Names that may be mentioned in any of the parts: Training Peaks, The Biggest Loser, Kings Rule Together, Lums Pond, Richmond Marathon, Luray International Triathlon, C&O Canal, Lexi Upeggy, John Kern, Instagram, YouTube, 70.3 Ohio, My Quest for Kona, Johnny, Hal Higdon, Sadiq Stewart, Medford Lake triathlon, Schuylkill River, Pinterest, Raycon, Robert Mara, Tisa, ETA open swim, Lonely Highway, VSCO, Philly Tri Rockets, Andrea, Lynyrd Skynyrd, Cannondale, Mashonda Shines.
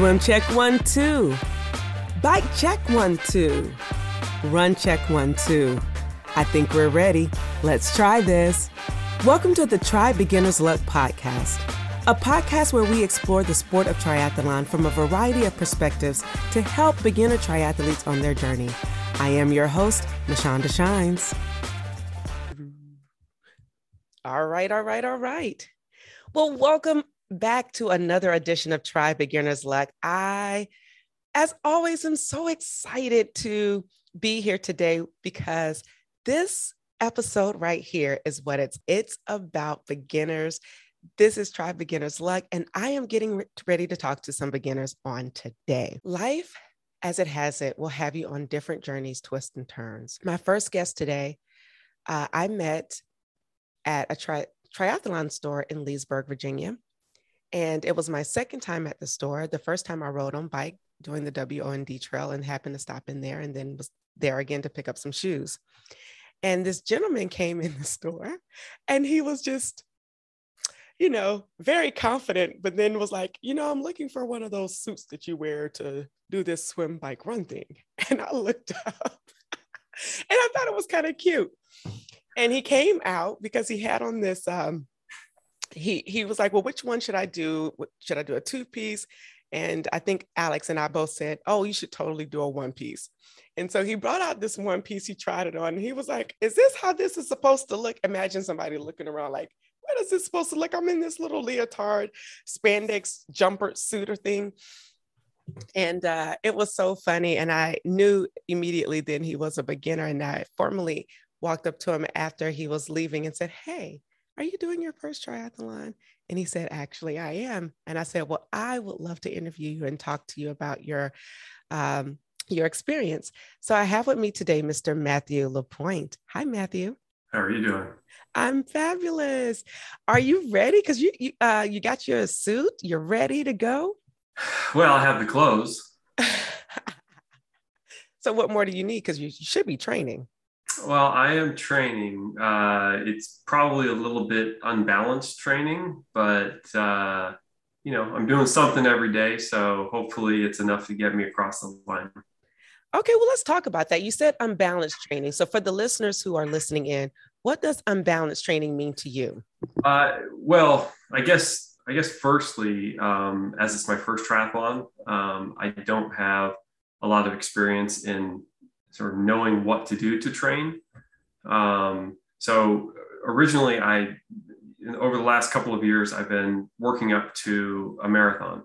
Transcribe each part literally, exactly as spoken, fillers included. Swim check one, two. Bike check one, two. Run check one, two. I think we're ready. Let's try this. Welcome to the Try Beginner's Luck podcast, a podcast where we explore the sport of triathlon from a variety of perspectives to help beginner triathletes on their journey. I am your host, Mashonda Shines. All right, all right, all right. Well, welcome back to another edition of Try Beginner's Luck. I, as always, am so excited to be here today because this episode right here is what it's, it's about beginners. This is Try Beginner's Luck, and I am getting ready to talk to some beginners on today. Life as it has it will have you on different journeys, twists and turns. My first guest today, uh, I met at a tri- triathlon store in Leesburg, Virginia. And it was my second time at the store. The first time I rode on bike doing the W O N D trail and happened to stop in there and then was there again to pick up some shoes. And this gentleman came in the store and he was just, you know, very confident, but then was like, you know, I'm looking for one of those suits that you wear to do this swim, bike, run thing. And I looked up and I thought it was kind of cute. And he came out because he had on this, um, He he was like, well, which one should I do? Should I do a two piece? And I think Alex and I both said, oh, you should totally do a one piece. And so he brought out this one piece. He tried it on. And he was like, is this how this is supposed to look? Imagine somebody looking around like, what is this supposed to look? I'm in this little leotard spandex jumper suit or thing. And uh, it was so funny. And I knew immediately then he was a beginner. And I formally walked up to him after he was leaving and said, hey, are you doing your first triathlon? And he said, actually, I am. And I said, well, I would love to interview you and talk to you about your, um, your experience. So I have with me today, Mister Matthew LaPointe. Hi, Matthew. How are you doing? I'm fabulous. Are you ready? Cause you, you, uh, you got your suit, you're ready to go. Well, I have the clothes. So what more do you need? Cause you should be training. Well, I am training. Uh, it's probably a little bit unbalanced training, but, uh, you know, I'm doing something every day. So hopefully it's enough to get me across the line. Okay, well, let's talk about that. You said unbalanced training. So for the listeners who are listening in, what does unbalanced training mean to you? Uh, well, I guess, I guess firstly, um, as it's my first triathlon, um, I don't have a lot of experience in sort of knowing what to do to train. Um, so originally I, over the last couple of years, I've been working up to a marathon.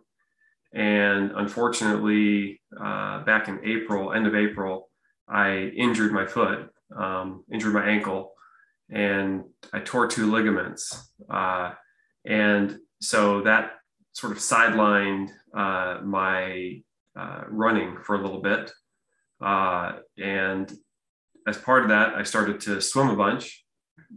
And unfortunately, uh, back in April, end of April, I injured my foot, um, injured my ankle, and I tore two ligaments. Uh, and so that sort of sidelined uh, my uh, running for a little bit. Uh, and as part of that, I started to swim a bunch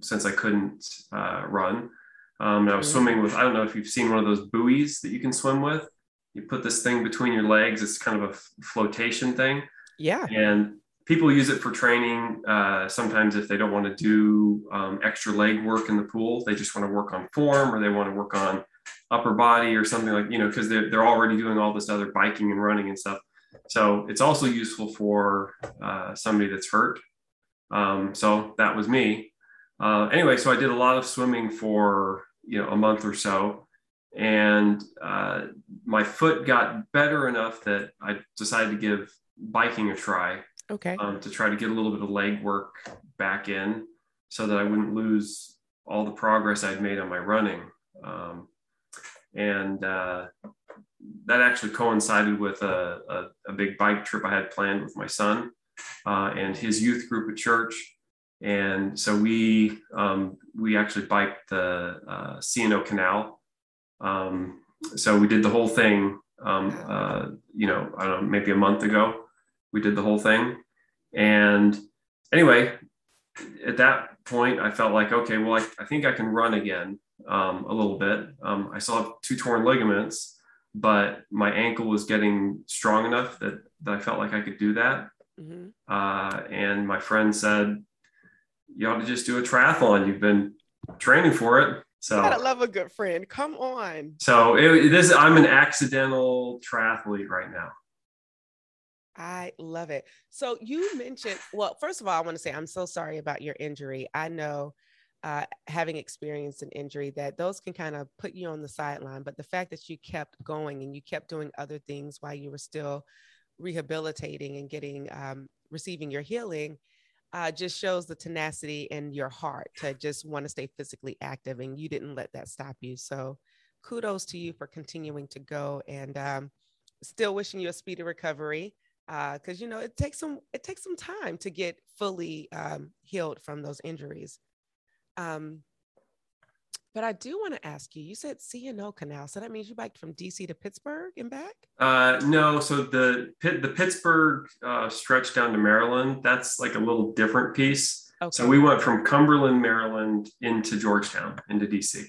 since I couldn't, uh, run. Um, and I was swimming with, I don't know if you've seen one of those buoys that you can swim with. You put this thing between your legs. It's kind of a flotation thing. Yeah. And people use it for training. Uh, sometimes if they don't want to do, um, extra leg work in the pool, they just want to work on form, or they want to work on upper body or something like, you know, cause they're, they're already doing all this other biking and running and stuff. So it's also useful for uh, somebody that's hurt. Um, so that was me. Uh, anyway, so I did a lot of swimming for, you know, a month or so. And uh, my foot got better enough that I decided to give biking a try. Okay. Um, to try to get a little bit of leg work back in so that I wouldn't lose all the progress I'd made on my running. Um, and uh that actually coincided with a, a, a big bike trip I had planned with my son uh, and his youth group at church. And so we um, we actually biked the uh, C and O Canal. Um, so we did the whole thing, um, uh, you know, I don't know, maybe a month ago, we did the whole thing. And anyway, at that point, I felt like, okay, well, I, I think I can run again um, a little bit. Um, I still have two torn ligaments, but my ankle was getting strong enough that, that I felt like I could do that. Mm-hmm. Uh, and my friend said, you ought to just do a triathlon. You've been training for it. So I love a good friend. Come on. So it, this, I'm an accidental triathlete right now. I love it. So you mentioned, well, first of all, I want to say, I'm so sorry about your injury. I know, uh, having experienced an injury, that those can kind of put you on the sideline, but the fact that you kept going and you kept doing other things while you were still rehabilitating and getting, um, receiving your healing, uh, just shows the tenacity in your heart to just want to stay physically active, and you didn't let that stop you. So kudos to you for continuing to go, and um, still wishing you a speedy recovery. Uh, cause you know, it takes some, it takes some time to get fully um, healed from those injuries. Um, but I do want to ask you, you said C and O Canal. So that means you biked from D C to Pittsburgh and back? Uh, no. So the Pitt, the Pittsburgh uh, stretch down to Maryland, that's like a little different piece. Okay. So we went from Cumberland, Maryland into Georgetown, into D C.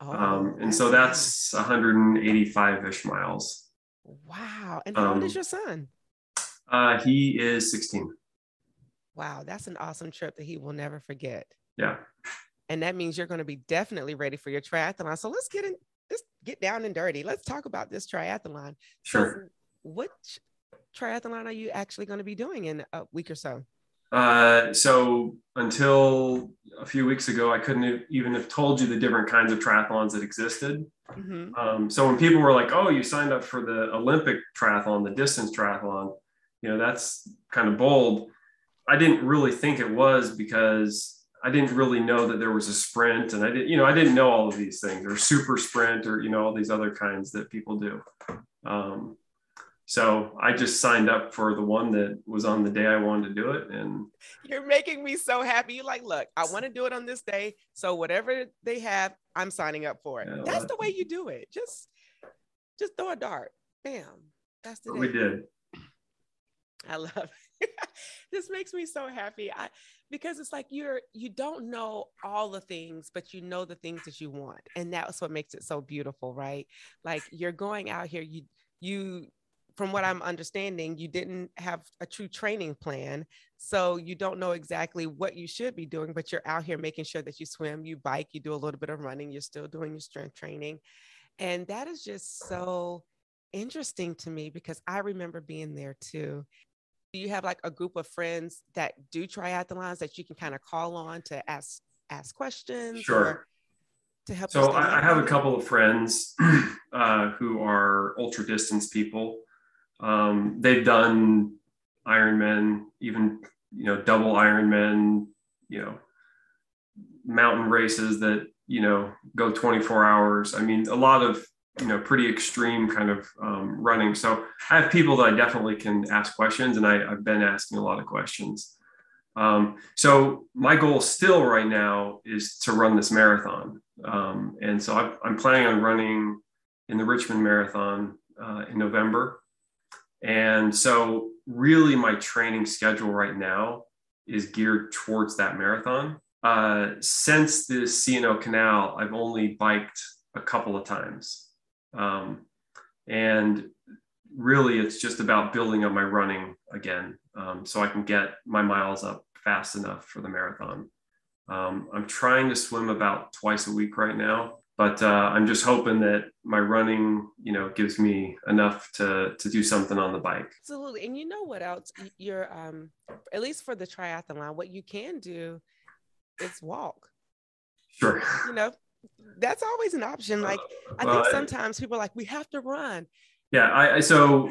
Oh, um, and so that's nice. one eighty-five-ish miles. Wow. And how um, old is your son? Uh, he is sixteen. Wow. That's an awesome trip that he will never forget. Yeah. And that means you're going to be definitely ready for your triathlon. So let's get in, let's get down and dirty. Let's talk about this triathlon. Sure. So what triathlon are you actually going to be doing in a week or so? Uh, so until a few weeks ago, I couldn't have even have told you the different kinds of triathlons that existed. Mm-hmm. Um, so when people were like, oh, you signed up for the Olympic triathlon, the distance triathlon, you know, that's kind of bold. I didn't really think it was, because I didn't really know that there was a sprint, and I didn't, you know, I didn't know all of these things, or super sprint, or, you know, all these other kinds that people do. Um, so I just signed up for the one that was on the day I wanted to do it. And you're making me so happy. You're like, look, I want to do it on this day. So whatever they have, I'm signing up for it. Yeah, that's the way you do it. Just, just throw a dart. Bam. That's the day. We did. I love it. This makes me so happy. I, because it's like, you're, you don't know all the things, but you know the things that you want. And that's what makes it so beautiful, right? Like, you're going out here, you, you, from what I'm understanding, you didn't have a true training plan. So you don't know exactly what you should be doing, but you're out here making sure that you swim, you bike, you do a little bit of running, you're still doing your strength training. And that is just so interesting to me, because I remember being there too. Do you have like a group of friends that do triathlons that you can kind of call on to ask ask questions? Sure. To help. So I, I have a couple of friends uh, who are ultra distance people. Um, they've done Ironman, even, you know, double Ironman, you know, mountain races that, you know, go twenty-four hours. I mean, a lot of, you know, pretty extreme kind of um, running. So I have people that I definitely can ask questions, and I, I've been asking a lot of questions. Um, so my goal still right now is to run this marathon. Um, and so I've, I'm planning on running in the Richmond Marathon uh, in November. And so really my training schedule right now is geared towards that marathon. Uh, since the C and O Canal, I've only biked a couple of times. Um, and really it's just about building on my running again. Um, so I can get my miles up fast enough for the marathon. Um, I'm trying to swim about twice a week right now, but, uh, I'm just hoping that my running, you know, gives me enough to, to do something on the bike. Absolutely. And you know what else you're, um, at least for the triathlon, what you can do is walk. Sure. You know, that's always an option. Like, I think uh, sometimes people are like, we have to run. Yeah. I, I so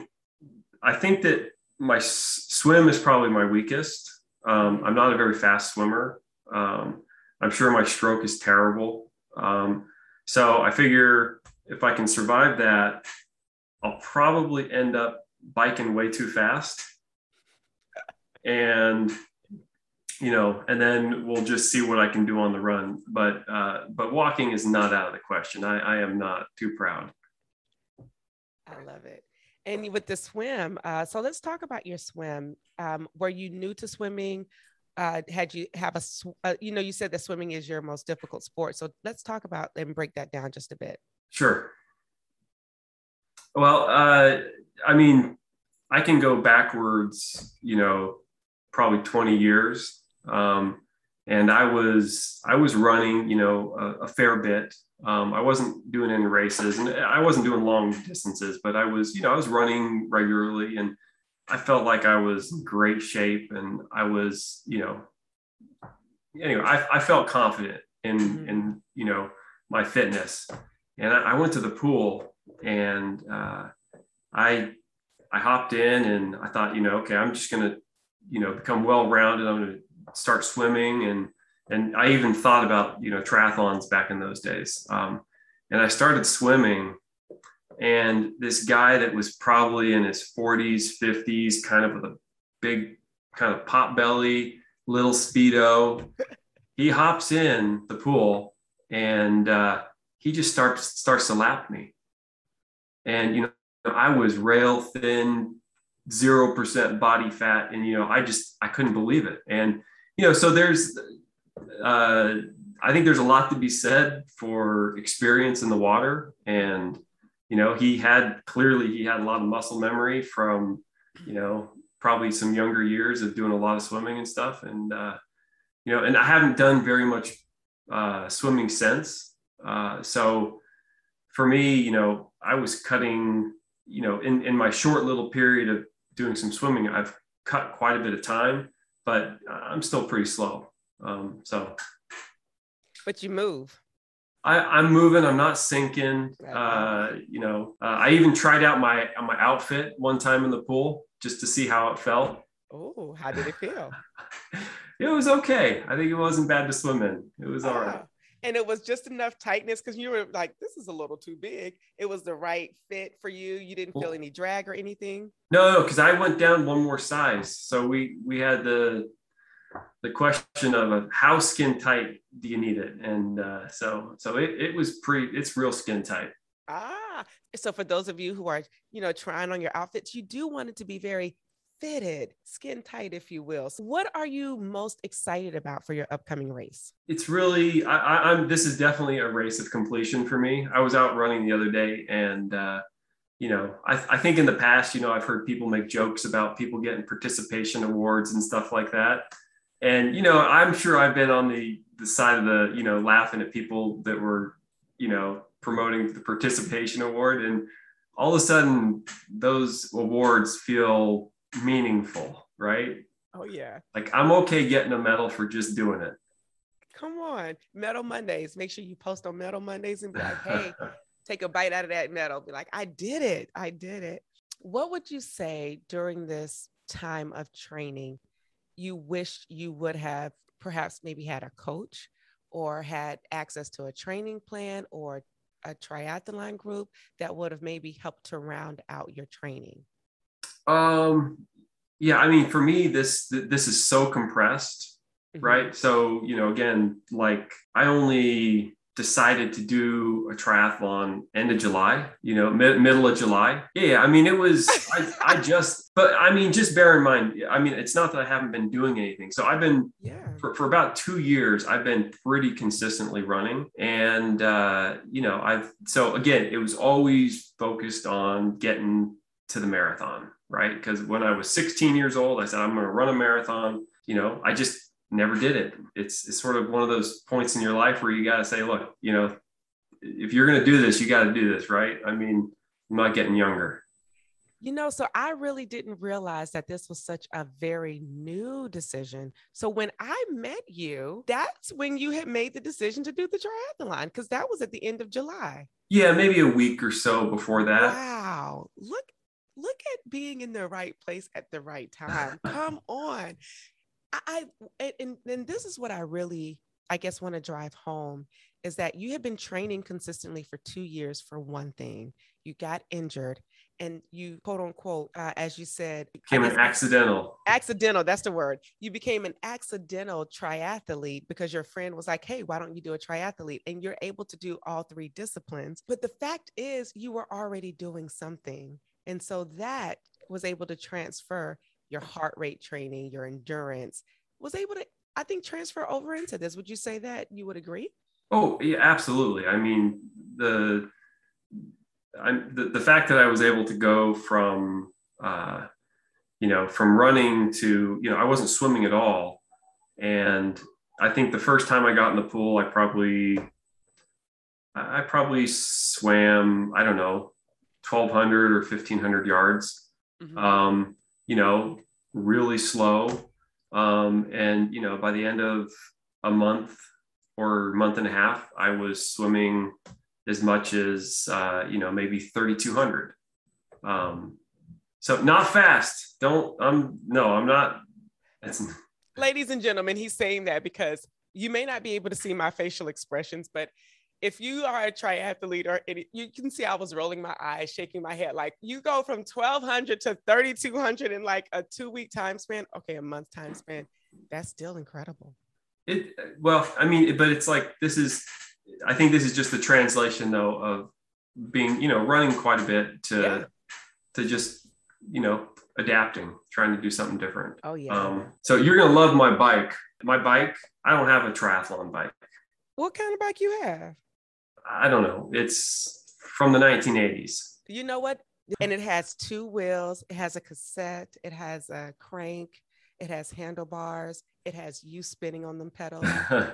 I think that my s- swim is probably my weakest. Um, I'm not a very fast swimmer. Um, I'm sure my stroke is terrible. Um, so I figure if I can survive that, I'll probably end up biking way too fast. And you know, and then we'll just see what I can do on the run. But, uh, but walking is not out of the question. I, I am not too proud. I love it. And with the swim, uh, so let's talk about your swim. Um, were you new to swimming? Uh, had you have a, sw- uh, you know, you said that swimming is your most difficult sport. So let's talk about and break that down just a bit. Sure. Well, uh, I mean, I can go backwards, you know, probably twenty years. Um, And I was, I was running, you know, a, a fair bit. Um, I wasn't doing any races and I wasn't doing long distances, but I was, you know, I was running regularly and I felt like I was in great shape. And I was, you know, anyway, I, I felt confident in, mm-hmm. in, you know, my fitness. And I, I went to the pool and uh, I, I hopped in and I thought, you know, okay, I'm just going to, you know, become well-rounded. I'm going to start swimming. And, and I even thought about, you know, triathlons back in those days. Um, and I started swimming, and this guy that was probably in his forties, fifties, kind of with a big kind of pot belly, little Speedo, he hops in the pool and uh, he just starts, starts to lap me. And, you know, I was rail thin, zero percent body fat. And, you know, I just, I couldn't believe it. And, you know, so there's, uh, I think there's a lot to be said for experience in the water. And, you know, he had clearly, he had a lot of muscle memory from, you know, probably some younger years of doing a lot of swimming and stuff. And, uh, you know, and I haven't done very much, uh, swimming since. Uh, so for me, you know, I was cutting, you know, in, in my short little period of doing some swimming, I've cut quite a bit of time, but I'm still pretty slow. Um, so. But you move. I, I'm moving. I'm not sinking. Uh, you know, uh, I even tried out my, my outfit one time in the pool just to see how it felt. Oh, how did it feel? It was okay. I think it wasn't bad to swim in. It was all uh-huh. right. And it was just enough tightness because you were like, this is a little too big. It was the right fit for you. You didn't feel any drag or anything? No, because I went down one more size. So we we had the the question of uh, how skin tight do you need it? And uh, so so it, it was pretty, it's real skin tight. Ah, so for those of you who are, you know, trying on your outfits, you do want it to be very fitted, skin tight, if you will. So what are you most excited about for your upcoming race? It's really, I, I, I'm, this is definitely a race of completion for me. I was out running the other day and, uh, you know, I, I think in the past, you know, I've heard people make jokes about people getting participation awards and stuff like that. And, you know, I'm sure I've been on the, the side of the, you know, laughing at people that were, you know, promoting the participation award. And all of a sudden those awards feel meaningful, right? Oh yeah. Like I'm okay getting a medal for just doing it. Come on, Medal Mondays. Make sure you post on Medal Mondays and be like, hey, take a bite out of that medal. Be like, I did it. I did it. What would you say during this time of training, you wish you would have perhaps maybe had a coach or had access to a training plan or a triathlon group that would have maybe helped to round out your training? Um, yeah, I mean, for me, this, th- this is so compressed, mm-hmm. right? So, you know, again, like I only decided to do a triathlon end of July, you know, mid- middle of July. Yeah. I mean, it was, I, I just, but I mean, just bear in mind, I mean, it's not that I haven't been doing anything. So I've been, yeah. for, for about two years, I've been pretty consistently running and, uh, you know, I've, so again, it was always focused on getting to the marathon, right? Because when I was sixteen years old, I said, I'm going to run a marathon. You know, I just never did it. It's, it's sort of one of those points in your life where you got to say, look, you know, if you're going to do this, you got to do this, right? I mean, I'm not getting younger. You know, so I really didn't realize that this was such a very new decision. So when I met you, that's when you had made the decision to do the triathlon, because that was at the end of July. Yeah, maybe a week or so before that. Wow. Look Look at being in the right place at the right time. Come on. I, I and, and this is what I really, I guess, want to drive home is that you have been training consistently for two years for one thing. You got injured and you, quote unquote, uh, as you said, became an accidental. Accidental. That's the word. You became an accidental triathlete because your friend was like, hey, why don't you do a triathlete? And you're able to do all three disciplines. But the fact is you were already doing something. And so that was able to transfer your heart rate training, your endurance was able to, I think, transfer over into this. Would you say that you would agree? Oh, yeah, absolutely. I mean, the, I'm, the, the fact that I was able to go from, uh, you know, from running to, you know, I wasn't swimming at all. And I think the first time I got in the pool, I probably, I probably swam, I don't know, twelve hundred or fifteen hundred yards, mm-hmm. um, you know, really slow. Um, and, you know, by the end of a month or month and a half, I was swimming as much as, uh, you know, maybe thirty-two hundred. Um, so not fast. Don't, I'm, no, I'm not. It's, ladies and gentlemen, he's saying that because you may not be able to see my facial expressions, but if you are a triathlete, or it, you can see I was rolling my eyes, shaking my head, like you go from twelve hundred to thirty-two hundred in like a two week time span. Okay. A month time span. That's still incredible. It, well, I mean, but it's like, this is, I think this is just the translation though, of being, you know, running quite a bit to, yeah. to just, you know, adapting, trying to do something different. Oh yeah. Um, so you're going to love my bike, my bike. I don't have a triathlon bike. What kind of bike you have? I don't know. It's from the nineteen eighties. You know what? And it has two wheels. It has a cassette. It has a crank. It has handlebars. It has you spinning on them pedals.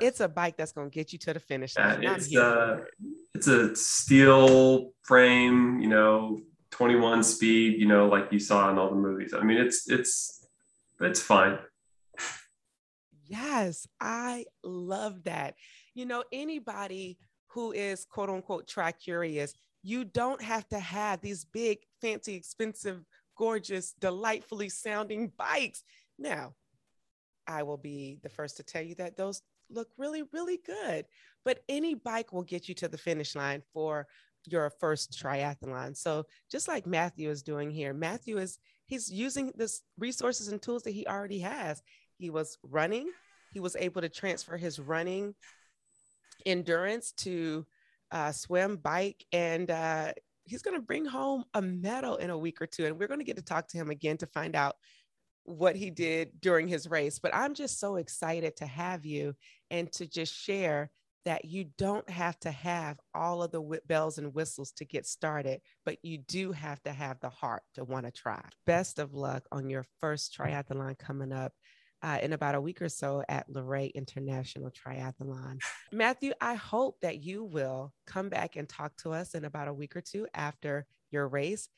It's a bike that's going to get you to the finish line. Yeah, it's, uh, it's a steel frame, you know, twenty-one speed, you know, like you saw in all the movies. I mean, it's, it's, it's fine. Yes. I love that. You know, anybody who is quote unquote tri-curious, you don't have to have these big, fancy, expensive, gorgeous, delightfully sounding bikes. Now, I will be the first to tell you that those look really, really good, but any bike will get you to the finish line for your first triathlon. So just like Matthew is doing here, Matthew is, he's using this resources and tools that he already has. He was running. He was able to transfer his running endurance to uh, swim, bike, and uh, he's going to bring home a medal in a week or two. And we're going to get to talk to him again to find out what he did during his race. But I'm just so excited to have you and to just share that you don't have to have all of the wh- bells and whistles to get started, but you do have to have the heart to want to try. Best of luck on your first triathlon coming up Uh, in about a week or so at Luray International Triathlon. Matthew, I hope that you will come back and talk to us in about a week or two after your race.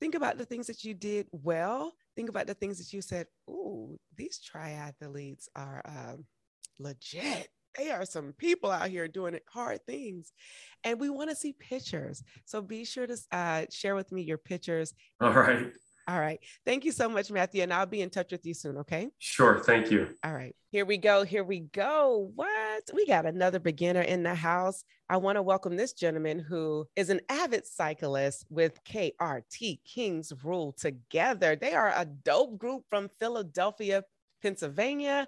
Think about the things that you did well. Think about the things that you said, ooh, these triathletes are um, legit. They are some people out here doing hard things. And we want to see pictures. So be sure to uh, share with me your pictures. All right. All right. Thank you so much, Matthew. And I'll be in touch with you soon. Okay. Sure. Thank you. All right. Here we go. Here we go. What? We got another beginner in the house. I want to welcome this gentleman who is an avid cyclist with K R T, Kings Rule Together. They are a dope group from Philadelphia, Pennsylvania,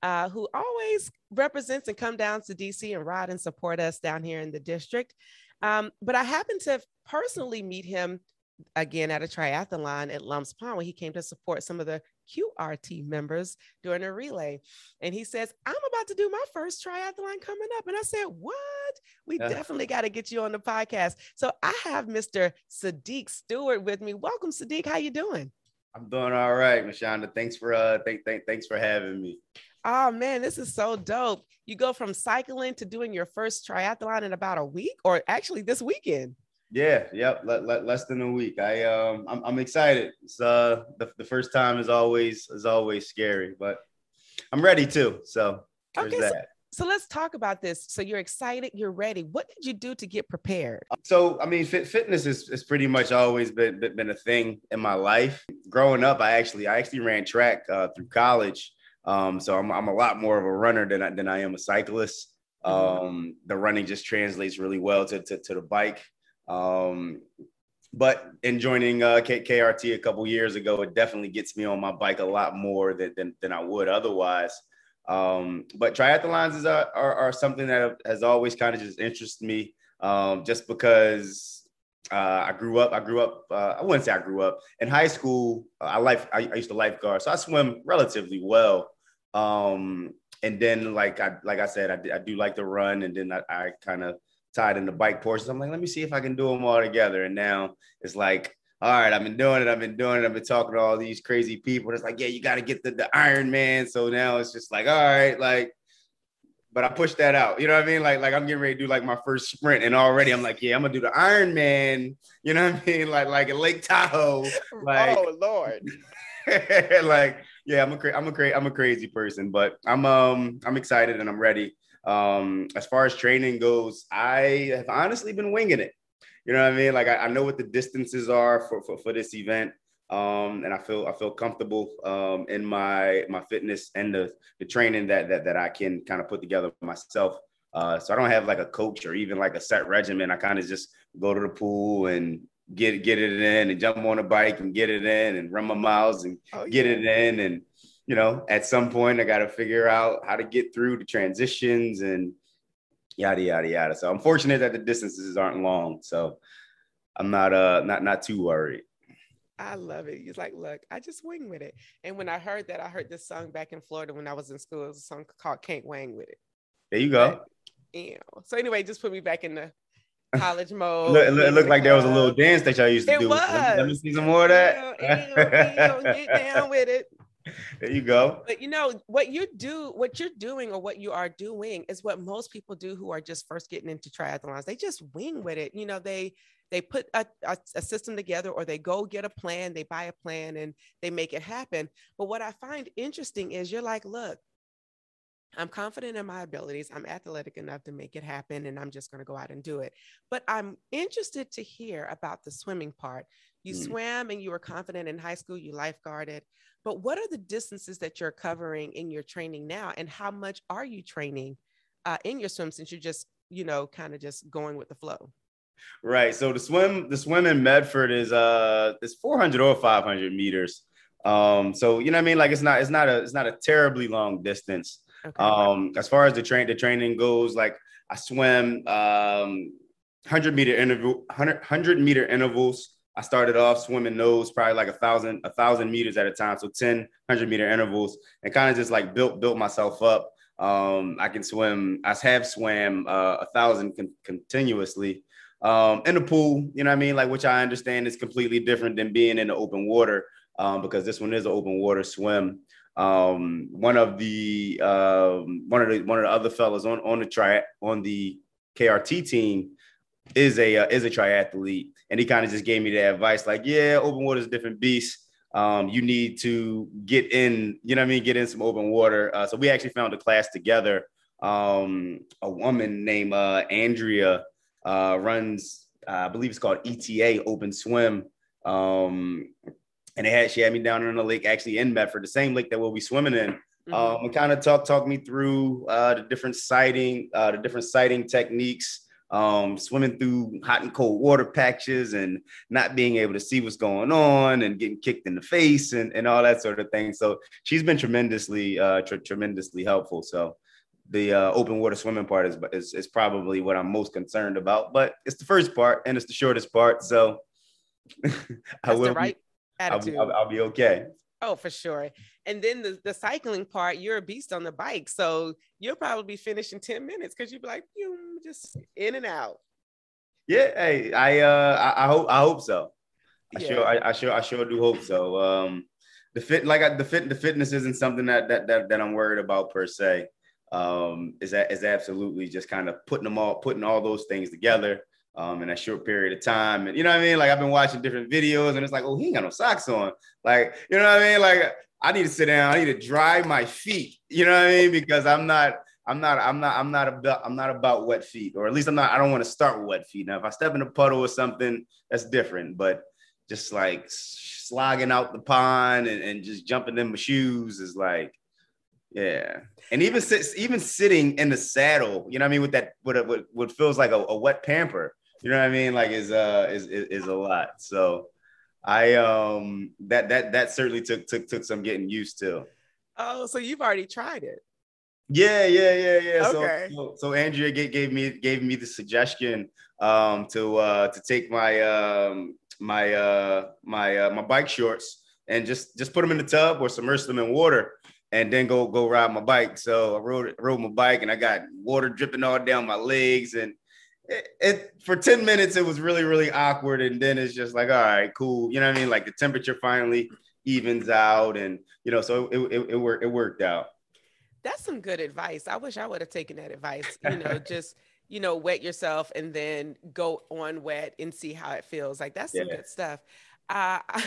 uh, who always represents and come down to D C and ride and support us down here in the district. Um, but I happened to personally meet him again at a triathlon at Lums Pond when he came to support some of the Q R T members during a relay. And he says, I'm about to do my first triathlon coming up. And I said, what? We yeah. definitely got to get you on the podcast. So I have Mister Sadiq Stewart with me. Welcome, Sadiq. How you doing? I'm doing all right, Mashonda. Thanks for, uh, th- th- thanks for having me. Oh man, this is so dope. You go from cycling to doing your first triathlon in about a week, or actually this weekend. Yeah. Yep. Let, let, less than a week. I, um, I'm, I'm excited. It's, uh, the, the first time is always, is always scary, but I'm ready too. So, okay, that. So, so let's talk about this. So you're excited, you're ready. What did you do to get prepared? So, I mean, fit, fitness is, is pretty much always been, been a thing in my life. Growing up, I actually, I actually ran track, uh, through college. Um, so I'm, I'm a lot more of a runner than I, than I am a cyclist. Um, the running just translates really well to, to, to the bike. Um, but in joining uh, K- KRT a couple years ago, it definitely gets me on my bike a lot more than than, than I would otherwise. Um, but triathlons is are, are, are something that has always kind of just interested me, um, just because uh, I grew up. I grew up. Uh, I wouldn't say I grew up in high school. I life. I, I used to lifeguard, so I swim relatively well. Um, and then, like I like I said, I, I do like to run, and then I, I kind of tied in the bike portions. I'm like, let me see if I can do them all together. And now it's like, all right, I've been doing it. I've been doing it. I've been talking to all these crazy people. And it's like, yeah, you got to get the, the Iron Man. So now it's just like, all right, like, but I pushed that out. You know what I mean? Like, like I'm getting ready to do like my first sprint, and already I'm like, yeah, I'm gonna do the Ironman. You know what I mean? Like, like at Lake Tahoe. Like, oh Lord. Like, yeah, I'm a cra- I'm a cra- I'm a crazy person, but I'm um I'm excited and I'm ready. Um, as far as training goes, I have honestly been winging it. You know what I mean? Like, I, I know what the distances are for for, for this event. Um, and I feel I feel comfortable um, in my my fitness and the, the training that that that I can kind of put together myself. Uh, so I don't have like a coach or even like a set regimen. I kind of just go to the pool and get get it in, and jump on a bike and get it in, and run my miles and oh, yeah. get it in. And you know, at some point I got to figure out how to get through the transitions and yada yada yada. So I'm fortunate that the distances aren't long, so I'm not uh not not too worried. I love it. He's like, look, I just wing with it. And when I heard that, I heard this song back in Florida when I was in school. It was a song called Can't Wang With It. There you go. Yeah. So anyway, just put me back in the college mode. Look, it looked look like there was a little dance that y'all used to it do. Was. Let me see some more of that. Ew, ew, ew, get down with it. There you go. But you know, what you do, what you're doing or what you are doing is what most people do who are just first getting into triathlons. They just wing with it. You know, they They put a, a, a system together, or they go get a plan, they buy a plan and they make it happen. But what I find interesting is you're like, look, I'm confident in my abilities. I'm athletic enough to make it happen, and I'm just going to go out and do it. But I'm interested to hear about the swimming part. You mm. swam and you were confident in high school, you lifeguarded. But what are the distances that you're covering in your training now? And how much are you training uh, in your swim, since you're just, you know, kind of just going with the flow? Right. So the swim, the swim in Medford is uh it's four hundred or five hundred meters. Um, so you know what I mean? Like, it's not, it's not a, it's not a terribly long distance. Okay. Um, as far as the train, the training goes, like I swim um one hundred meter interval, one hundred, one hundred meter intervals. I started off swimming those probably like a thousand, a thousand meters at a time. So ten, one hundred meter intervals, and kind of just like built, built myself up. Um, I can swim, I have swam uh, a thousand con- continuously. Um, in the pool, you know what I mean? Like, which I understand is completely different than being in the open water, um, because this one is an open water swim. Um, one of the, um, one of the, one of the other fellas on, on the tri on the K R T team is a, uh, is a triathlete. And he kind of just gave me the advice, like, yeah, open water is a different beast. Um, you need to get in, you know what I mean? Get in some open water. Uh, so we actually found a class together. Um, a woman named, uh, Andrea, Uh, runs, uh, I believe it's called E T A Open Swim. Um, and they had, she had me down on the lake, actually in Medford, the same lake that we'll be swimming in. Mm-hmm. Um, and kind of talk, talk me through uh, the different sighting, uh, the different sighting techniques, um, swimming through hot and cold water patches and not being able to see what's going on and getting kicked in the face and, and all that sort of thing. So she's been tremendously, uh, tr- tremendously helpful. So the uh, open water swimming part is, is is probably what I'm most concerned about, but it's the first part and it's the shortest part, so I will. That's the right be, attitude. I'll, I'll, I'll be okay. Oh, for sure. And then the, the cycling part, you're a beast on the bike, so you'll probably finish in ten minutes because you'll be like, just in and out. Yeah, hey, I uh, I, I hope I hope so. I yeah. sure I, I sure I sure do hope so. Um, the fit like I, the fit the fitness isn't something that that that, that I'm worried about per se. Um, is that is absolutely just kind of putting them all, putting all those things together um, in a short period of time. And you know what I mean? Like, I've been watching different videos and it's like, oh, he ain't got no socks on. Like, you know what I mean? Like, I need to sit down. I need to dry my feet. You know what I mean? Because I'm not, I'm not, I'm not, I'm not about, I'm not about wet feet, or at least I'm not, I don't want to start with wet feet. Now, if I step in a puddle or something, that's different, but just like slogging out the pond and, and just jumping in my shoes is like, yeah. And even even sitting in the saddle, you know what I mean, with that with what what feels like a, a wet pamper, you know what I mean, like is uh is, is is a lot. So I um that that that certainly took took took some getting used to. Oh, so you've already tried it. Yeah, yeah, yeah, yeah. Okay. So so, so Andrea gave, gave me gave me the suggestion um to uh to take my um my uh my uh, my bike shorts and just just put them in the tub or submerge them in water, and then go go ride my bike. So I rode rode my bike, and I got water dripping all down my legs. And it, it for ten minutes, it was really, really awkward. And then it's just like, all right, cool. You know what I mean? Like, the temperature finally evens out, and you know, so it it, it, it worked it worked out. That's some good advice. I wish I would have taken that advice, you know, just, you know, wet yourself and then go on wet and see how it feels. Like that's yeah. some good stuff. Uh, I,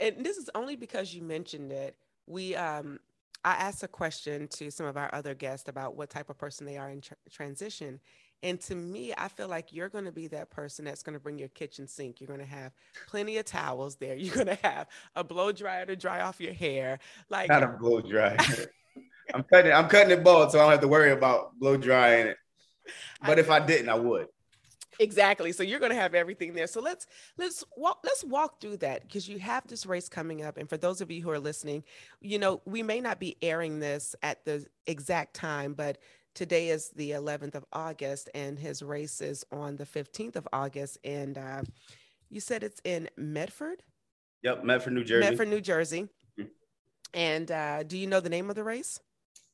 and this is only because you mentioned it. We, um, I asked a question to some of our other guests about what type of person they are in tr- transition. And to me, I feel like you're going to be that person that's going to bring your kitchen sink. You're going to have plenty of towels there. You're going to have a blow dryer to dry off your hair. Like not a blow dryer. I'm cutting. I'm cutting it bald, so I don't have to worry about blow drying it. But I, if I didn't, I would. Exactly. So you're going to have everything there. So let's let's walk let's walk through that, because you have this race coming up. And for those of you who are listening, you know, we may not be airing this at the exact time, but today is the eleventh of August and his race is on the fifteenth of August. And uh, you said it's in Medford? Yep, Medford, New Jersey. Medford, New Jersey. Mm-hmm. And uh, do you know the name of the race?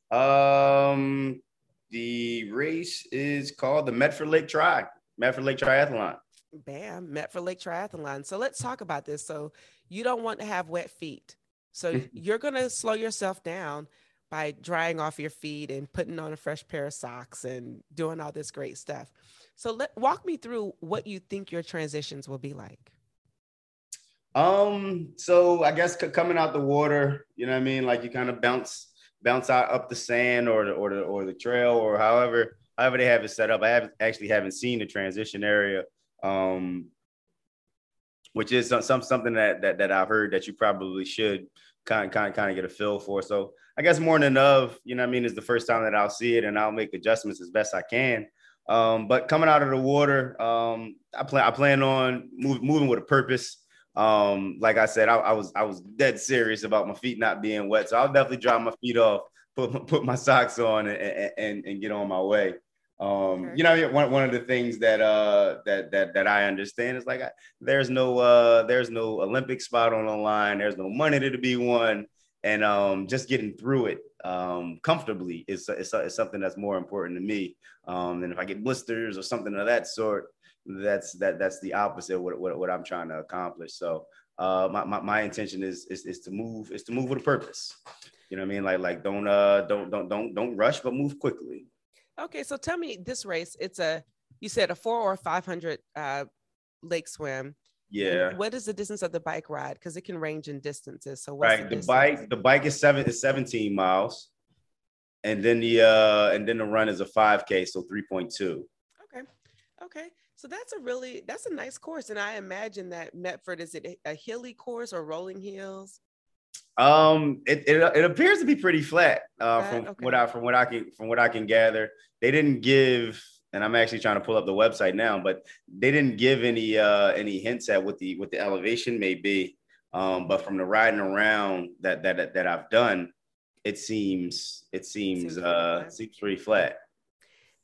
Um, the race is called the Medford Lake Tri, Medford Lake Triathlon. Bam, Medford Lake Triathlon. So let's talk about this. So you don't want to have wet feet. So you're going to slow yourself down by drying off your feet and putting on a fresh pair of socks and doing all this great stuff. So let walk me through what you think your transitions will be like. Um, so I guess coming out the water, you know what I mean? Like you kind of bounce, bounce out up the sand or the, or the, or the trail or however, however they have it set up. I haven't actually haven't seen the transition area, um, which is some, some something that, that, that I've heard that you probably should kind of, kind of, kind of get a feel for. So I guess more than enough, you know what I mean, is the first time that I'll see it, and I'll make adjustments as best I can. Um, but coming out of the water, um, I plan I plan on move, moving with a purpose. Um, like I said, I, I was I was dead serious about my feet not being wet, so I'll definitely dry my feet off, put put my socks on, and and, and get on my way. Um, sure. You know, one one of the things that uh that that that I understand is like I, there's no uh there's no Olympic spot on the line, there's no money to be won. And um, just getting through it um, comfortably is, is, is something that's more important to me. Um, and if I get blisters or something of that sort, that's that that's the opposite of what, what, what I'm trying to accomplish. So uh, my, my my intention is is is to move is to move with a purpose. You know what I mean? Like like don't uh don't don't don't don't rush, but move quickly. Okay, so tell me this race. It's a you said a four or five hundred uh, lake swim. Yeah. And what is the distance of the bike ride? Because it can range in distances. So what's right, the, the bike, the bike is seven is seventeen miles, and then the uh, and then the run is a five K, so three point two. Okay, okay. So that's a really that's a nice course, and I imagine that Medford, is it a hilly course or rolling hills? Um, it it, it appears to be pretty flat. Uh, flat? from okay. what I from what I can from what I can gather, they didn't give. And I'm actually trying to pull up the website now, but they didn't give any uh, any hints at what the what the elevation may be. Um, but from the riding around that that that I've done, it seems it seems seems pretty, uh, flat. Seems pretty flat.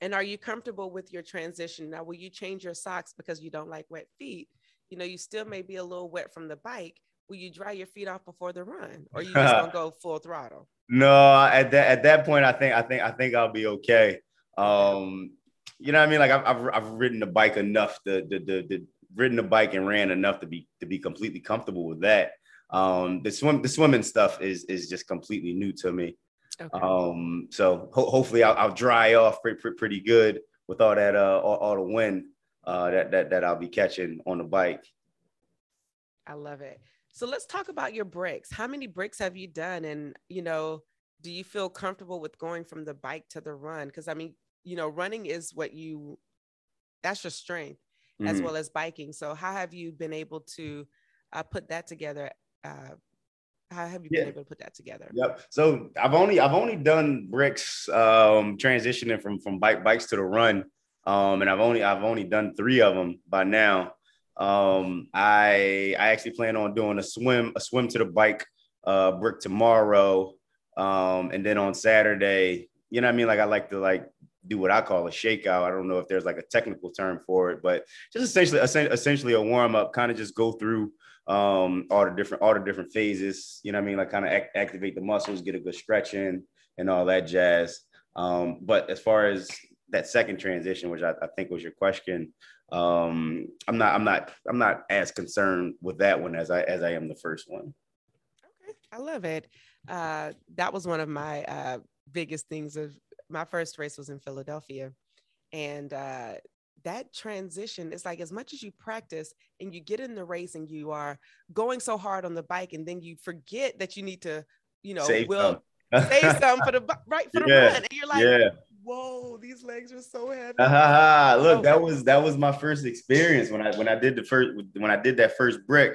And are you comfortable with your transition? Now, will you change your socks because you don't like wet feet? You know, you still may be a little wet from the bike. Will you dry your feet off before the run, or are you just gonna go full throttle? No, at that at that point, I think I think I think I'll be okay. Um, You know what I mean? Like I've I've, I've ridden the bike enough to the the ridden the bike and ran enough to be to be completely comfortable with that. Um, the swim the swimming stuff is is just completely new to me. Okay. Um, so ho- hopefully I'll, I'll dry off pretty pretty good with all that uh all, all the wind uh that that that I'll be catching on the bike. I love it. So let's talk about your breaks. How many breaks have you done? And you know, do you feel comfortable with going from the bike to the run? Because I mean, you know, running is what you, that's your strength, mm-hmm. as well as biking. So how have you been able to uh, put that together? Uh, how have you yeah. been able to put that together? Yep. So I've only, I've only done bricks um, transitioning from, from bike bikes to the run. Um, and I've only, I've only done three of them by now. Um, I, I actually plan on doing a swim, a swim to the bike uh, brick tomorrow. Um, and then on Saturday, you know what I mean? Like I like to like, do what I call a shakeout. I don't know if there's like a technical term for it, but just essentially, essentially a warm up, kind of just go through um, all the different, all the different phases, you know what I mean? Like kind of act- activate the muscles, get a good stretch in and all that jazz. Um, but as far as that second transition, which I, I think was your question, um, I'm not, I'm not, I'm not as concerned with that one as I, as I am the first one. Okay, I love it. uh, that was one of my uh, biggest things. Of my first race was in Philadelphia. And uh, that transition, it's like, as much as you practice and you get in the race and you are going so hard on the bike, and then you forget that you need to, you know, save will some. save some for the right for the yeah. run. And you're like, yeah. whoa, these legs are so heavy. Uh-huh. Look, oh, that was that was my first experience when I when I did the first when I did that first brick.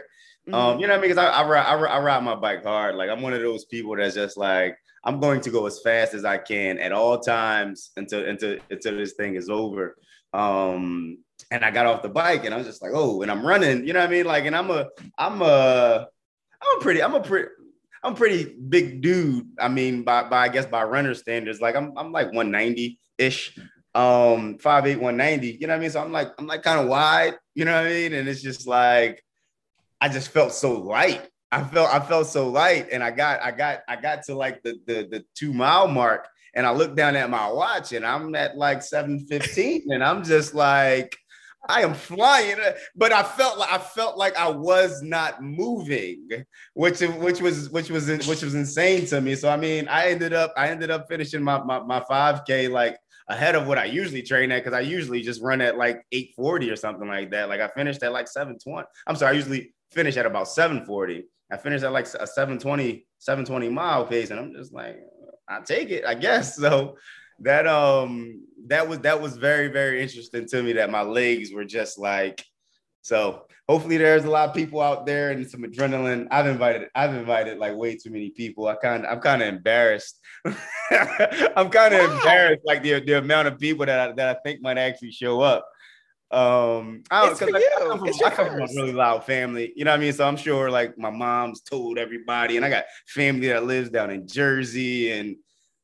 Mm-hmm. Um, you know what I mean? Because I, I, I, I ride my bike hard. Like, I'm one of those people that's just like, I'm going to go as fast as I can at all times until until until this thing is over. Um, and I got off the bike and I was just like, oh, and I'm running. You know what I mean? Like, and I'm a I'm a I'm a pretty I'm a pretty I'm a pretty big dude. I mean, by by I guess by runner standards, like I'm I'm like one ninety ish, um, five eight, one ninety. You know what I mean? So I'm like I'm like kind of wide. You know what I mean? And it's just like, I just felt so light. I felt I felt so light, and I got I got I got to like the the, the two mile mark, and I looked down at my watch, and I'm at like seven fifteen, and I'm just like, I am flying. But I felt like I felt like I was not moving, which which was which was which was insane to me. So I mean, I ended up I ended up finishing my my, my five K like ahead of what I usually train at, because I usually just run at like eight forty or something like that. Like I finished at like seven twenty. I'm sorry, I usually finish at about seven forty. I finished at like a seven twenty, seven twenty mile pace, and I'm just like, I take it, I guess. So that um that was that was very, very interesting to me, that my legs were just like, so hopefully there's a lot of people out there and some adrenaline. I've invited I've invited like way too many people. I kind of I'm kind of embarrassed. I'm kind of wow. embarrassed, like the, the amount of people that I, that I think might actually show up. Um, I, it's for I, you. I come, from, it's I come from a really loud family, you know what I mean? So I'm sure like my mom's told everybody, and I got family that lives down in Jersey. And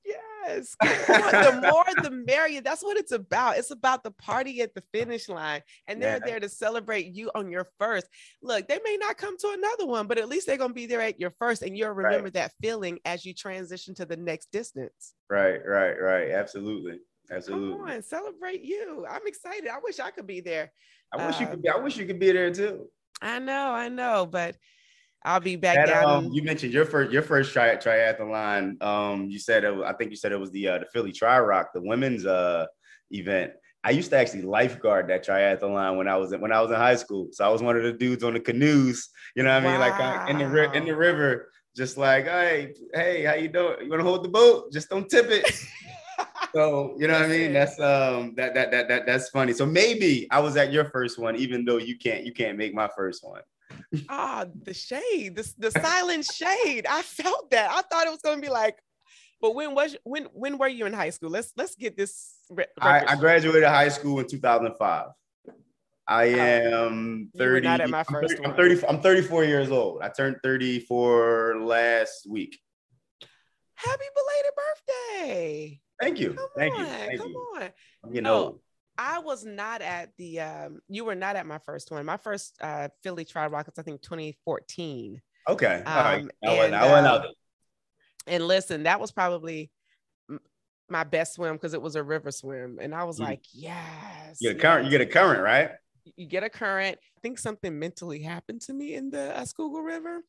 yes, the more the merrier. That's what it's about. It's about the party at the finish line, and they're yeah. there to celebrate you on your first. Look, they may not come to another one, but at least they're gonna be there at your first, and you'll remember right. that feeling as you transition to the next distance. Right, right, right. Absolutely. Absolutely. Come on, celebrate you. I'm excited. I wish I could be there. I wish um, you could be, I wish you could be there too. I know, I know, but I'll be back that, down. Um, in- you mentioned your first your first tri- triathlon. Um, you said it, I think you said it was the uh, the Philly Tri Rock, the women's uh event. I used to actually lifeguard that triathlon when I was in, when I was in high school. So I was one of the dudes on the canoes, you know what I mean? Wow. Like I, in the ri- in the river, just like, hey, hey, how you doing? You want to hold the boat? Just don't tip it. So, you know what I mean? That's um that that that that that's funny. So maybe I was at your first one, even though you can't you can't make my first one. Ah, oh, the shade, the, the silent shade. I felt that. I thought it was gonna be like, but when was when when were you in high school? Let's let's get this. Re- I, I graduated high school in two thousand five. I am um, thirty. Not at my first I'm thirty. One. I'm thirty-four years old. I turned thirty-four last week. Happy belated birthday. Thank you. Come Thank on, you. Thank come you. on. You know, I was not at the, um, you were not at my first one. My first uh, Philly Tri Rockets, I think twenty fourteen. Okay. All um, right. I went out. Um, and listen, that was probably m- my best swim, because it was a river swim. And I was mm. like, yes. You get a current, yes. you get a current, right? You get a current. I think something mentally happened to me in the uh, Schuylkill River.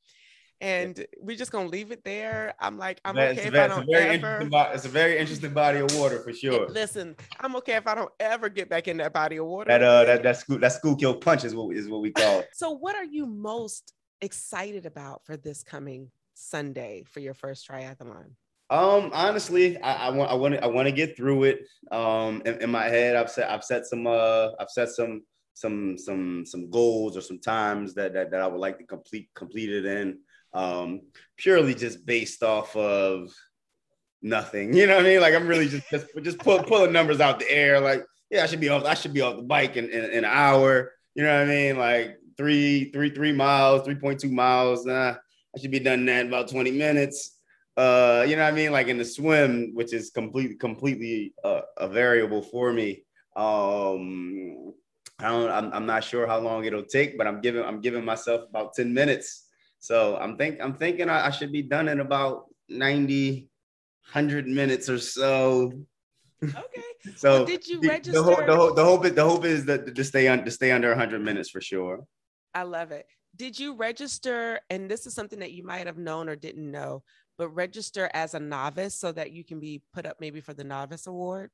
And we're just gonna leave it there. I'm like, I'm that's, okay if I don't ever. It's a very interesting body of water for sure. Listen, I'm okay if I don't ever get back in that body of water. That uh, that that school that Schuylkill punch is what is what we call it. So, what are you most excited about for this coming Sunday for your first triathlon? Um, honestly, I, I want I want to I want to get through it. Um, in, in my head, I've set I've set some uh I've set some some some some goals or some times that that, that I would like to complete complete it in. Um, purely just based off of nothing, you know what I mean? Like I'm really just just, just pull, pulling numbers out the air. Like, yeah, I should be off. I should be off the bike in, in, in an hour. You know what I mean? Like three, three, three miles, three point two miles. Nah, I should be done that in about twenty minutes. Uh, you know what I mean? Like in the swim, which is completely, completely uh, a variable for me. Um, I don't. I'm, I'm not sure how long it'll take, but I'm giving. I'm giving myself about ten minutes. So I'm think I'm thinking I, I should be done in about ninety, one hundred minutes or so. Okay. So well, did you the, register? The hope, the hope, the hope, the hope is that to stay on, to stay under one hundred minutes for sure. I love it. Did you register? And this is something that you might have known or didn't know, but register as a novice so that you can be put up maybe for the novice award?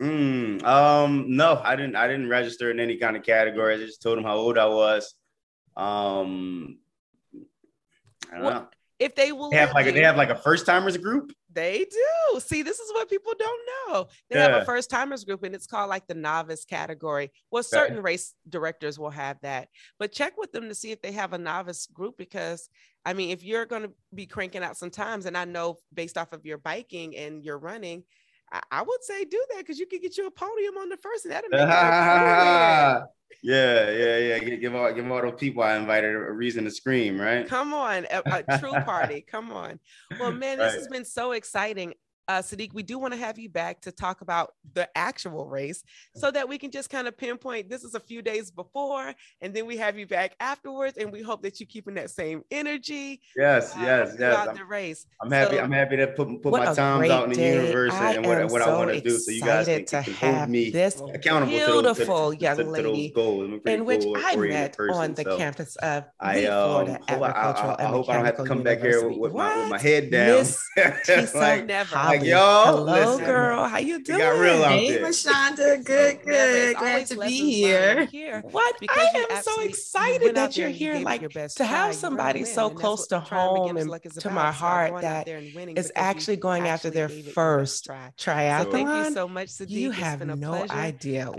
Mm, um, no, I didn't. I didn't register in any kind of category. I just told them how old I was. Um, I don't well, know. If they will, they have like a, they have like a first timers group. They do. See, this is what people don't know. They yeah. have a first timers group, and it's called like the novice category. Well, certain yeah. race directors will have that, but check with them to see if they have a novice group, because I mean, if you're going to be cranking out some times, and I know based off of your biking and your running, I, I would say do that, because you could get you a podium on the first, and that'll make it Yeah, yeah, yeah. Give all, give all those people I invited a reason to scream, right? Come on, a, a true party. Come on. Well, man, this right. has been so exciting. Uh, Sadiq, we do want to have you back to talk about the actual race so that we can just kind of pinpoint this is a few days before, and then we have you back afterwards. And we hope that you're keeping that same energy. Yes, uh, yes, yes. I'm, the race. I'm happy. So, I'm happy to put, put my times out in the universe I and what, what so I want to do. So you guys can, can hold me this accountable beautiful to, those, to, young lady to those goals. In which I met person, on the so campus of I, um, Florida I, Agricultural I, I, I hope I don't have to come University. Back here with, with, my, with my head down. Tisa, like, never. Like, Yo, hello, listen, girl. How you doing? Got real out hey, there. Mashonda. Good, good. Glad to be here. here. What? Because I am so excited that you're here. Like your best to have somebody so close to home and to my heart that is actually going after their first triathlon. Thank you so much, Sadiq. You have no idea what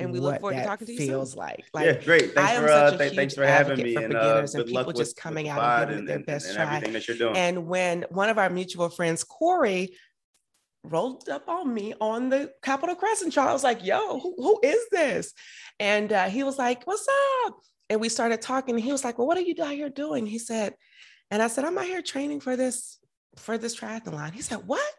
that feels like. Yeah, great. Thanks for having me. And good luck with coming out and everything that you're doing. And when one of our mutual friends, Corey, rolled up on me on the Capitol Crescent Trail, I was like, yo, who, who is this? And uh, he was like, what's up? And we started talking. He was like, well, what are you out here doing? He said, and I said, I'm out here training for this, for this triathlon. He said, what?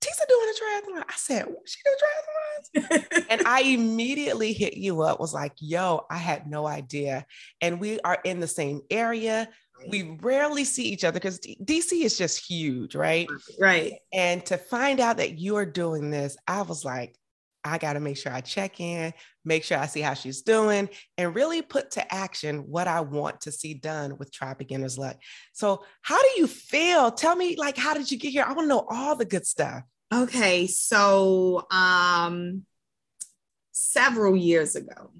Tisa doing a triathlon? I said, she do triathlons? And I immediately hit you up, was like, yo, I had no idea. And we are in the same area. We rarely see each other because D C is just huge, right? Right. And to find out that you are doing this, I was like, I got to make sure I check in, make sure I see how she's doing, and really put to action what I want to see done with Tri Beginner's Luck. So how do you feel? Tell me, like, how did you get here? I want to know all the good stuff. Okay. So um, several years ago,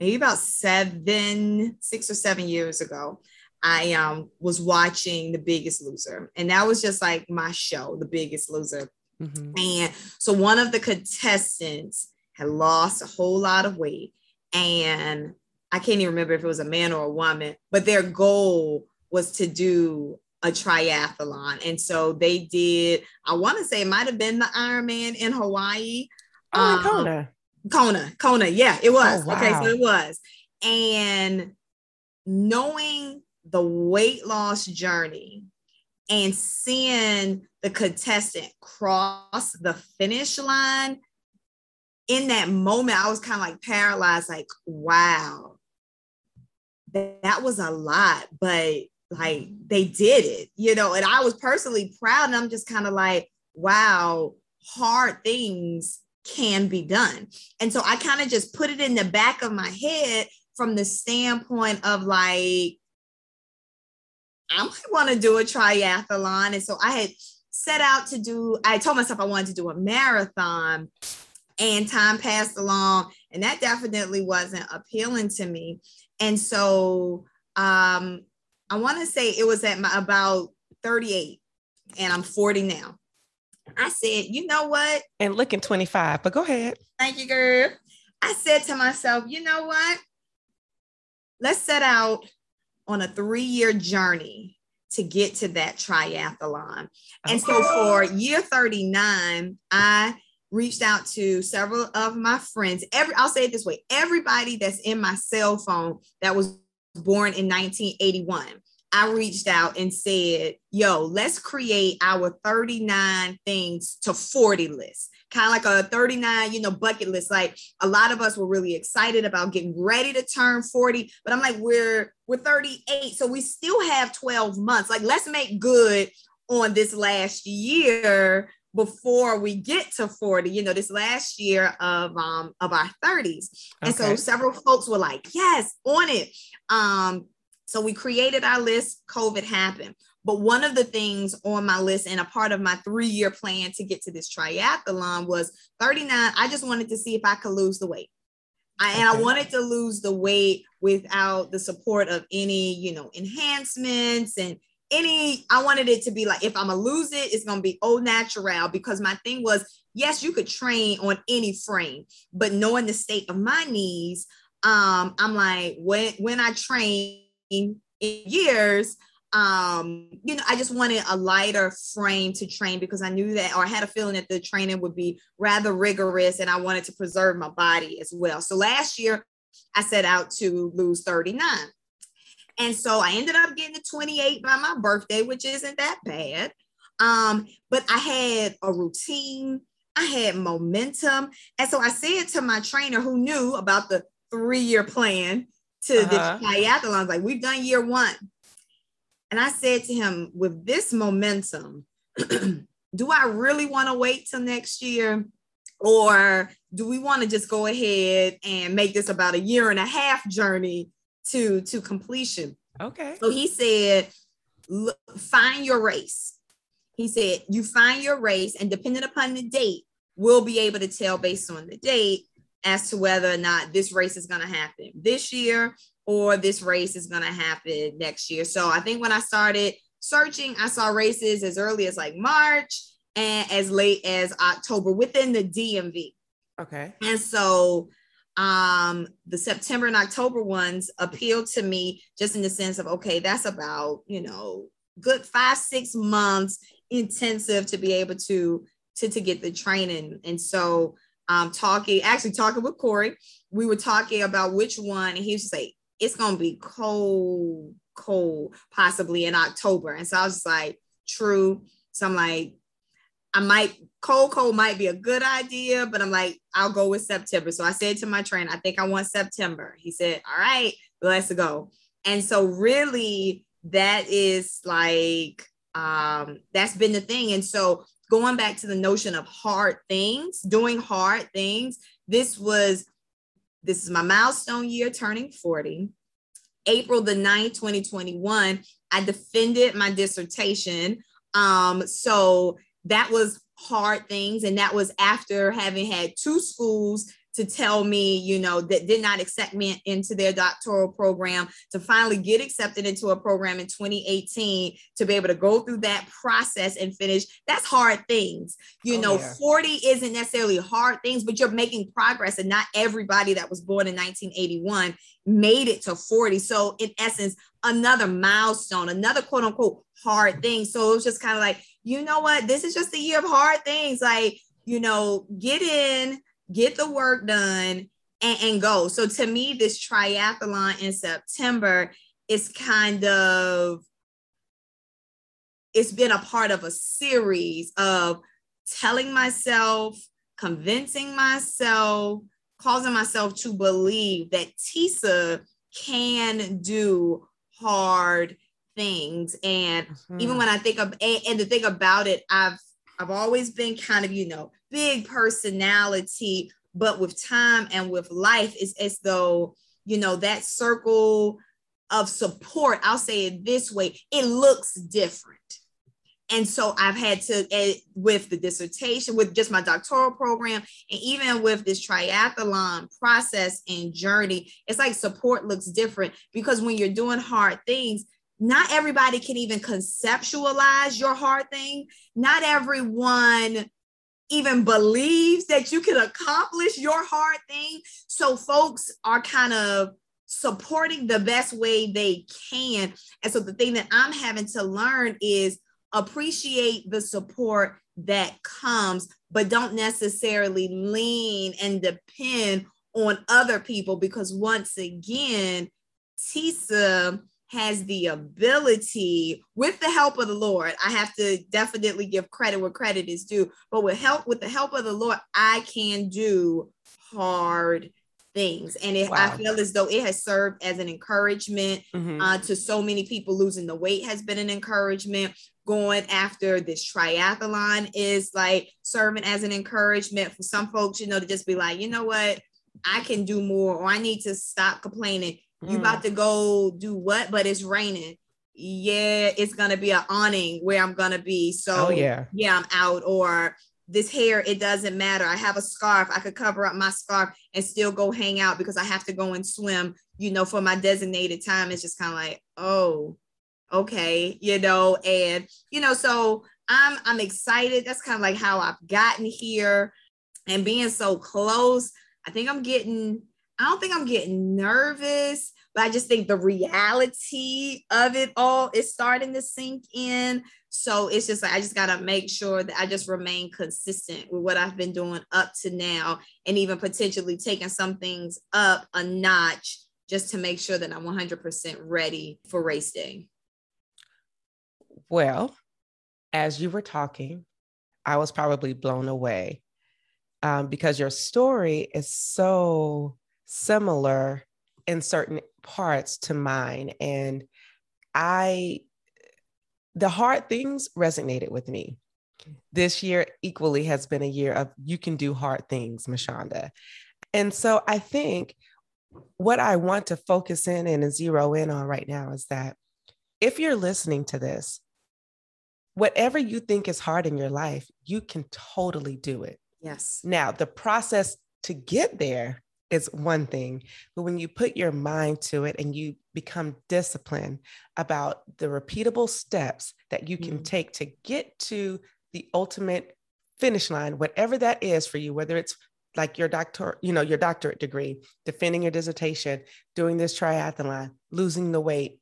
maybe about seven, six or seven years ago, I um, was watching The Biggest Loser, and that was just like my show, The Biggest Loser. Mm-hmm. And so one of the contestants had lost a whole lot of weight, and I can't even remember if it was a man or a woman, but their goal was to do a triathlon. And so they did, I want to say it might've been the Ironman in Hawaii. Oh, um, Kona. Kona, Kona. Yeah, it was. Oh, wow. Okay. So it was. And knowing the weight loss journey and seeing the contestant cross the finish line, in that moment, I was kind of like paralyzed, like, wow, that was a lot, but like they did it, you know, and I was personally proud. And I'm just kind of like, wow, hard things can be done. And so I kind of just put it in the back of my head from the standpoint of like, I might want to do a triathlon. And so I had set out to do, I told myself I wanted to do a marathon, and time passed along, and that definitely wasn't appealing to me. And so um, I want to say it was at my, about thirty-eight, and I'm forty now. I said, you know what? And looking twenty-five, but go ahead. Thank you, girl. I said to myself, you know what? Let's set out on a three-year journey to get to that triathlon. And so for year thirty-nine, I reached out to several of my friends. Every, I'll say it this way, everybody that's in my cell phone that was born in nineteen eighty-one, I reached out and said, yo, let's create our thirty-nine things to forty list. Kind of like a thirty-nine, you know, bucket list. Like a lot of us were really excited about getting ready to turn forty, but I'm like, we're, we're thirty-eight. So we still have twelve months. Like, let's make good on this last year before we get to forty, you know, this last year of, um, of our thirties. And okay. So several folks were like, yes, on it. Um, so we created our list. COVID happened. But one of the things on my list and a part of my three-year plan to get to this triathlon was thirty-nine. I just wanted to see if I could lose the weight. I, and I wanted to lose the weight without the support of any, you know, enhancements and any, I wanted it to be like, if I'm going to lose it, it's going to be au natural, because my thing was, yes, you could train on any frame, but knowing the state of my knees, um, I'm like, when, when I train in years, um, you know, I just wanted a lighter frame to train, because I knew that, or I had a feeling that the training would be rather rigorous, and I wanted to preserve my body as well. So last year I set out to lose thirty-nine. And so I ended up getting to twenty-eight by my birthday, which isn't that bad. Um, but I had a routine, I had momentum. And so I said to my trainer, who knew about the three-year plan to uh-huh. the triathlon, like, we've done year one. And I said to him, with this momentum, do I really want to wait till next year? Or do we want to just go ahead and make this about a year and a half journey to, to completion? Okay. So he said, look, find your race. He said, you find your race, and depending upon the date, we'll be able to tell based on the date as to whether or not this race is going to happen this year, or this race is going to happen next year. So I think when I started searching, I saw races as early as like March and as late as October within the D M V. Okay. And so um, the September and October ones appealed to me, just in the sense of, okay, that's about, you know, good five, six months intensive to be able to, to, to get the training. And so um, talking, actually talking with Corey, we were talking about which one, and he was just like, it's going to be cold, cold, possibly in October. And so I was just like, true. So I'm like, I might, cold, cold might be a good idea, but I'm like, I'll go with September. So I said to my trainer, I think I want September. He said, all right, let's go. And so really that is like, um, that's been the thing. And so going back to the notion of hard things, doing hard things, this was, this is my milestone year, turning forty. April the ninth, twenty twenty-one, I defended my dissertation. Um, so that was hard things. And that was after having had two schools to tell me, you know, that did not accept me into their doctoral program, to finally get accepted into a program in twenty eighteen, to be able to go through that process and finish. That's hard things. You oh, know, yeah. forty isn't necessarily hard things, but you're making progress, and not everybody that was born in nineteen eighty-one made it to forty. So in essence, another milestone, another quote unquote hard thing. So it was just kind of like, you know what, this is just a year of hard things. Like, you know, get in, get the work done, and, and go. So to me, this triathlon in September is kind of, it's been a part of a series of telling myself, convincing myself, causing myself to believe that Tisa can do hard things. And mm-hmm. even when I think of, and, and the thing about it, I've, I've always been kind of, you know, big personality, but with time and with life, it's as though, you know, that circle of support, I'll say it this way, it looks different. And so I've had to, with the dissertation, with just my doctoral program, and even with this triathlon process and journey, it's like support looks different, because when you're doing hard things, not everybody can even conceptualize your hard thing. Not everyone even believes that you can accomplish your hard thing. So folks are kind of supporting the best way they can. And so the thing that I'm having to learn is appreciate the support that comes, but don't necessarily lean and depend on other people, because once again, Tisa has the ability, with the help of the Lord, I have to definitely give credit where credit is due, but with help, with the help of the Lord, I can do hard things. And it, wow. I feel as though it has served as an encouragement mm-hmm. uh, to so many people. Losing the weight has been an encouragement. Going after this triathlon is like serving as an encouragement for some folks, you know, to just be like, you know what, I can do more, or I need to stop complaining. You about to go do what? But it's raining. yeah, it's going to be an awning where I'm going to be. So oh, yeah. yeah, I'm out. Or this hair, it doesn't matter. I have a scarf. I could cover up my scarf and still go hang out because I have to go and swim, you know, for my designated time. It's just kind of like, oh, okay, you know, and, you know, so I'm, I'm excited. That's kind of like how I've gotten here and being so close. I think I'm getting, I don't think I'm getting nervous, but I just think the reality of it all is starting to sink in. So it's just like, I just got to make sure that I just remain consistent with what I've been doing up to now, and even potentially taking some things up a notch just to make sure that I'm one hundred percent ready for race day. Well, as you were talking, I was probably blown away um, because your story is so similar in certain parts to mine. And I, the hard things resonated with me. This year equally has been a year of you can do hard things, Mashonda. And so I think what I want to focus in and zero in on right now is that if you're listening to this, whatever you think is hard in your life, you can totally do it. Yes. Now, the process to get there is one thing, but when you put your mind to it and you become disciplined about the repeatable steps that you can mm-hmm. take to get to the ultimate finish line, whatever that is for you, whether it's like your doctor, you know, your doctorate degree, defending your dissertation, doing this triathlon, losing the weight,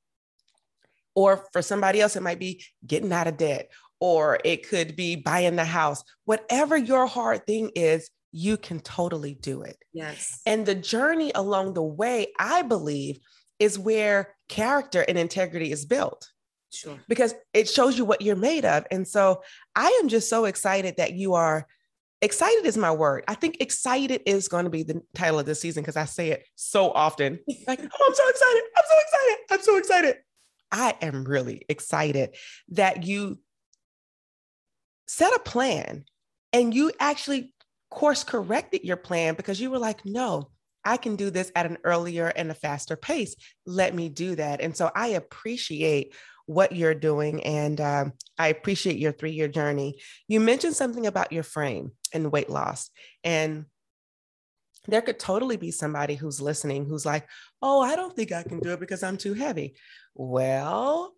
or for somebody else, it might be getting out of debt, or it could be buying the house, whatever your hard thing is, you can totally do it. Yes. And the journey along the way, I believe, is where character and integrity is built. Sure. Because it shows you what you're made of. And so I am just so excited that you are, excited is my word. I think excited is going to be the title of this season because I say it so often. Like, oh, I'm so excited. I'm so excited. I'm so excited. I am really excited that you set a plan and you actually course corrected your plan because you were like, no, I can do this at an earlier and a faster pace. Let me do that. And so I appreciate what you're doing. And um, I appreciate your three-year journey. You mentioned something about your frame and weight loss. And there could totally be somebody who's listening, who's like, oh, I don't think I can do it because I'm too heavy. Well,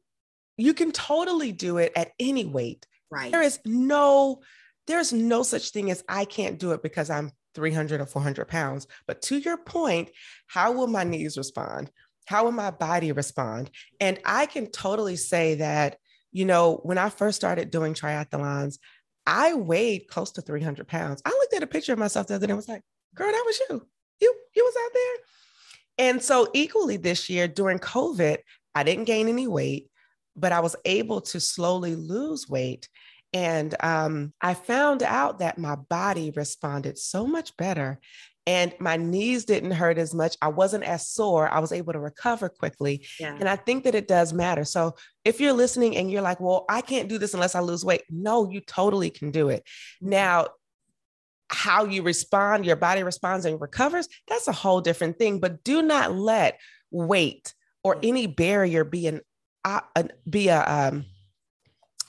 you can totally do it at any weight. Right. There is no There's no such thing as I can't do it because I'm three hundred or four hundred pounds. But to your point, how will my knees respond? How will my body respond? And I can totally say that, you know, when I first started doing triathlons, I weighed close to three hundred pounds. I looked at a picture of myself the other day and was like, girl, that was you. You, you was out there. And so equally this year during COVID, I didn't gain any weight, but I was able to slowly lose weight. And um, I found out that my body responded so much better and my knees didn't hurt as much. I wasn't as sore. I was able to recover quickly. Yeah. And I think that it does matter. So if you're listening and you're like, well, I can't do this unless I lose weight. No, you totally can do it. Now, how you respond, your body responds and recovers, that's a whole different thing. But do not let weight or any barrier be an, uh, be a, um,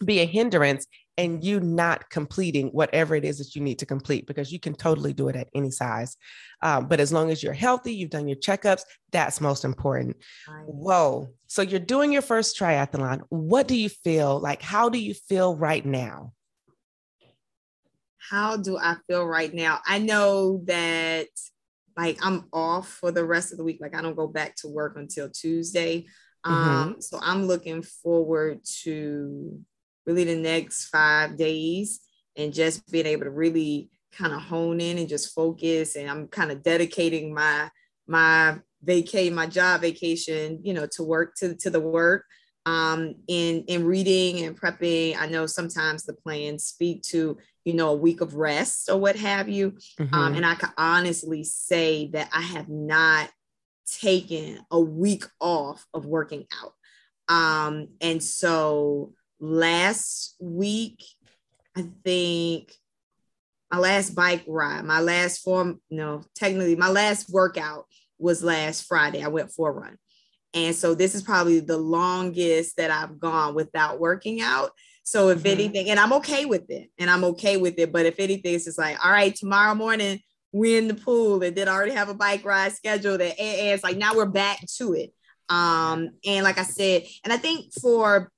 be a hindrance and you not completing whatever it is that you need to complete, because you can totally do it at any size. Um, but as long as you're healthy, you've done your checkups, that's most important. Whoa. So you're doing your first triathlon. What do you feel like? How do you feel right now? How do I feel right now? I know that like I'm off for the rest of the week. Like I don't go back to work until Tuesday. Um, mm-hmm. So I'm looking forward to really the next five days and just being able to really kind of hone in and just focus. And I'm kind of dedicating my, my vacay, my job vacation, you know, to work, to, to the work, um, in, in reading and prepping. I know sometimes the plans speak to, you know, a week of rest or what have you. Mm-hmm. Um, and I can honestly say that I have not taken a week off of working out. Um, and so last week, I think my last bike ride, my last form, no, technically my last workout was last Friday. I went for a run. And so this is probably the longest that I've gone without working out. So if mm-hmm. anything, and I'm okay with it and I'm okay with it, but if anything, it's just like, all right, tomorrow morning, we're in the pool, and then I already have a bike ride scheduled. And it's like, now we're back to it. Um, and like I said, and I think for,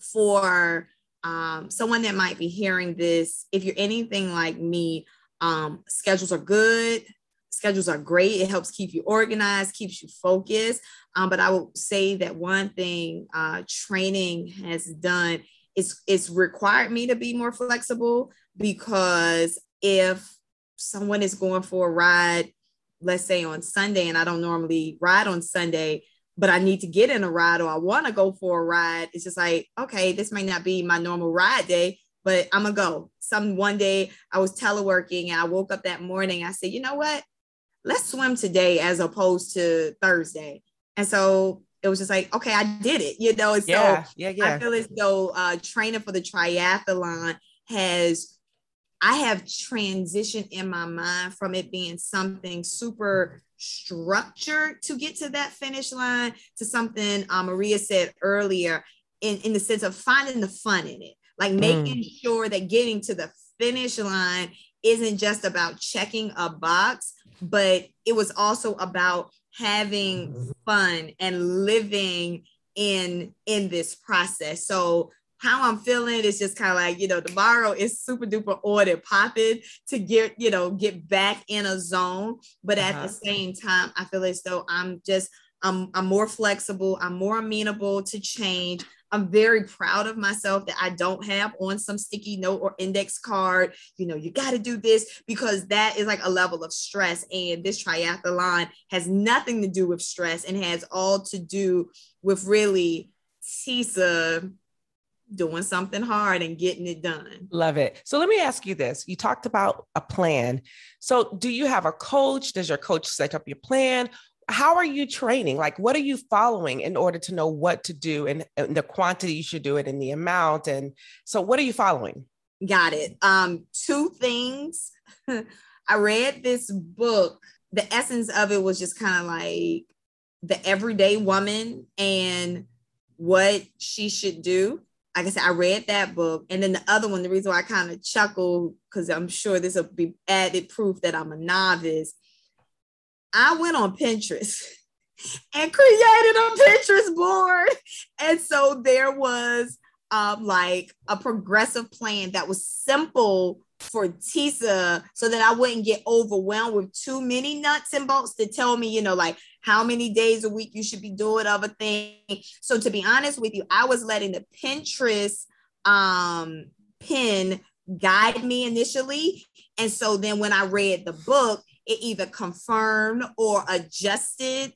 for um, someone that might be hearing this, if you're anything like me, um, schedules are good. Schedules are great. It helps keep you organized, keeps you focused. Um, but I will say that one thing uh, training has done is it's required me to be more flexible, because if someone is going for a ride, let's say on Sunday, and I don't normally ride on Sunday, but I need to get in a ride or I want to go for a ride, it's just like, okay, this may not be my normal ride day, but I'm gonna go. Some one day I was teleworking and I woke up that morning. I said, you know what? Let's swim today as opposed to Thursday. And so it was just like, okay, I did it. You know, it's yeah, so yeah, yeah. I feel as though uh, training for the triathlon has, I have transitioned in my mind from it being something super structured to get to that finish line to something uh, Maria said earlier in, in the sense of finding the fun in it, like making mm. sure that getting to the finish line isn't just about checking a box, but it was also about having fun and living in, in this process. So how I'm feeling is just kind of like, you know, tomorrow is super duper ordered popping to get, you know, get back in a zone. But uh-huh. at the same time, I feel as though I'm just, I'm, I'm more flexible. I'm more amenable to change. I'm very proud of myself that I don't have on some sticky note or index card, you know, you got to do this, because that is like a level of stress. And this triathlon has nothing to do with stress and has all to do with really Tisa doing something hard and getting it done. Love it. So let me ask you this. You talked about a plan. So do you have a coach? Does your coach set up your plan? How are you training? Like, what are you following in order to know what to do and, and the quantity you should do it and the amount? And so what are you following? Got it. Um, two things. I read this book. The essence of it was just kind of like the everyday woman and what she should do. Like I said, I read that book. And then the other one, the reason why I kind of chuckled, because I'm sure this will be added proof that I'm a novice. I went on Pinterest and created a Pinterest board. And so there was um, like a progressive plan that was simple for Tisa so that I wouldn't get overwhelmed with too many nuts and bolts to tell me, you know, like how many days a week you should be doing of a thing. So to be honest with you, I was letting the Pinterest um, pin guide me initially. And so then when I read the book, it either confirmed or adjusted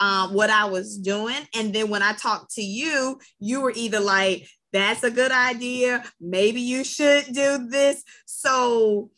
um, what I was doing. And then when I talked to you, you were either like, that's a good idea. Maybe you should do this. So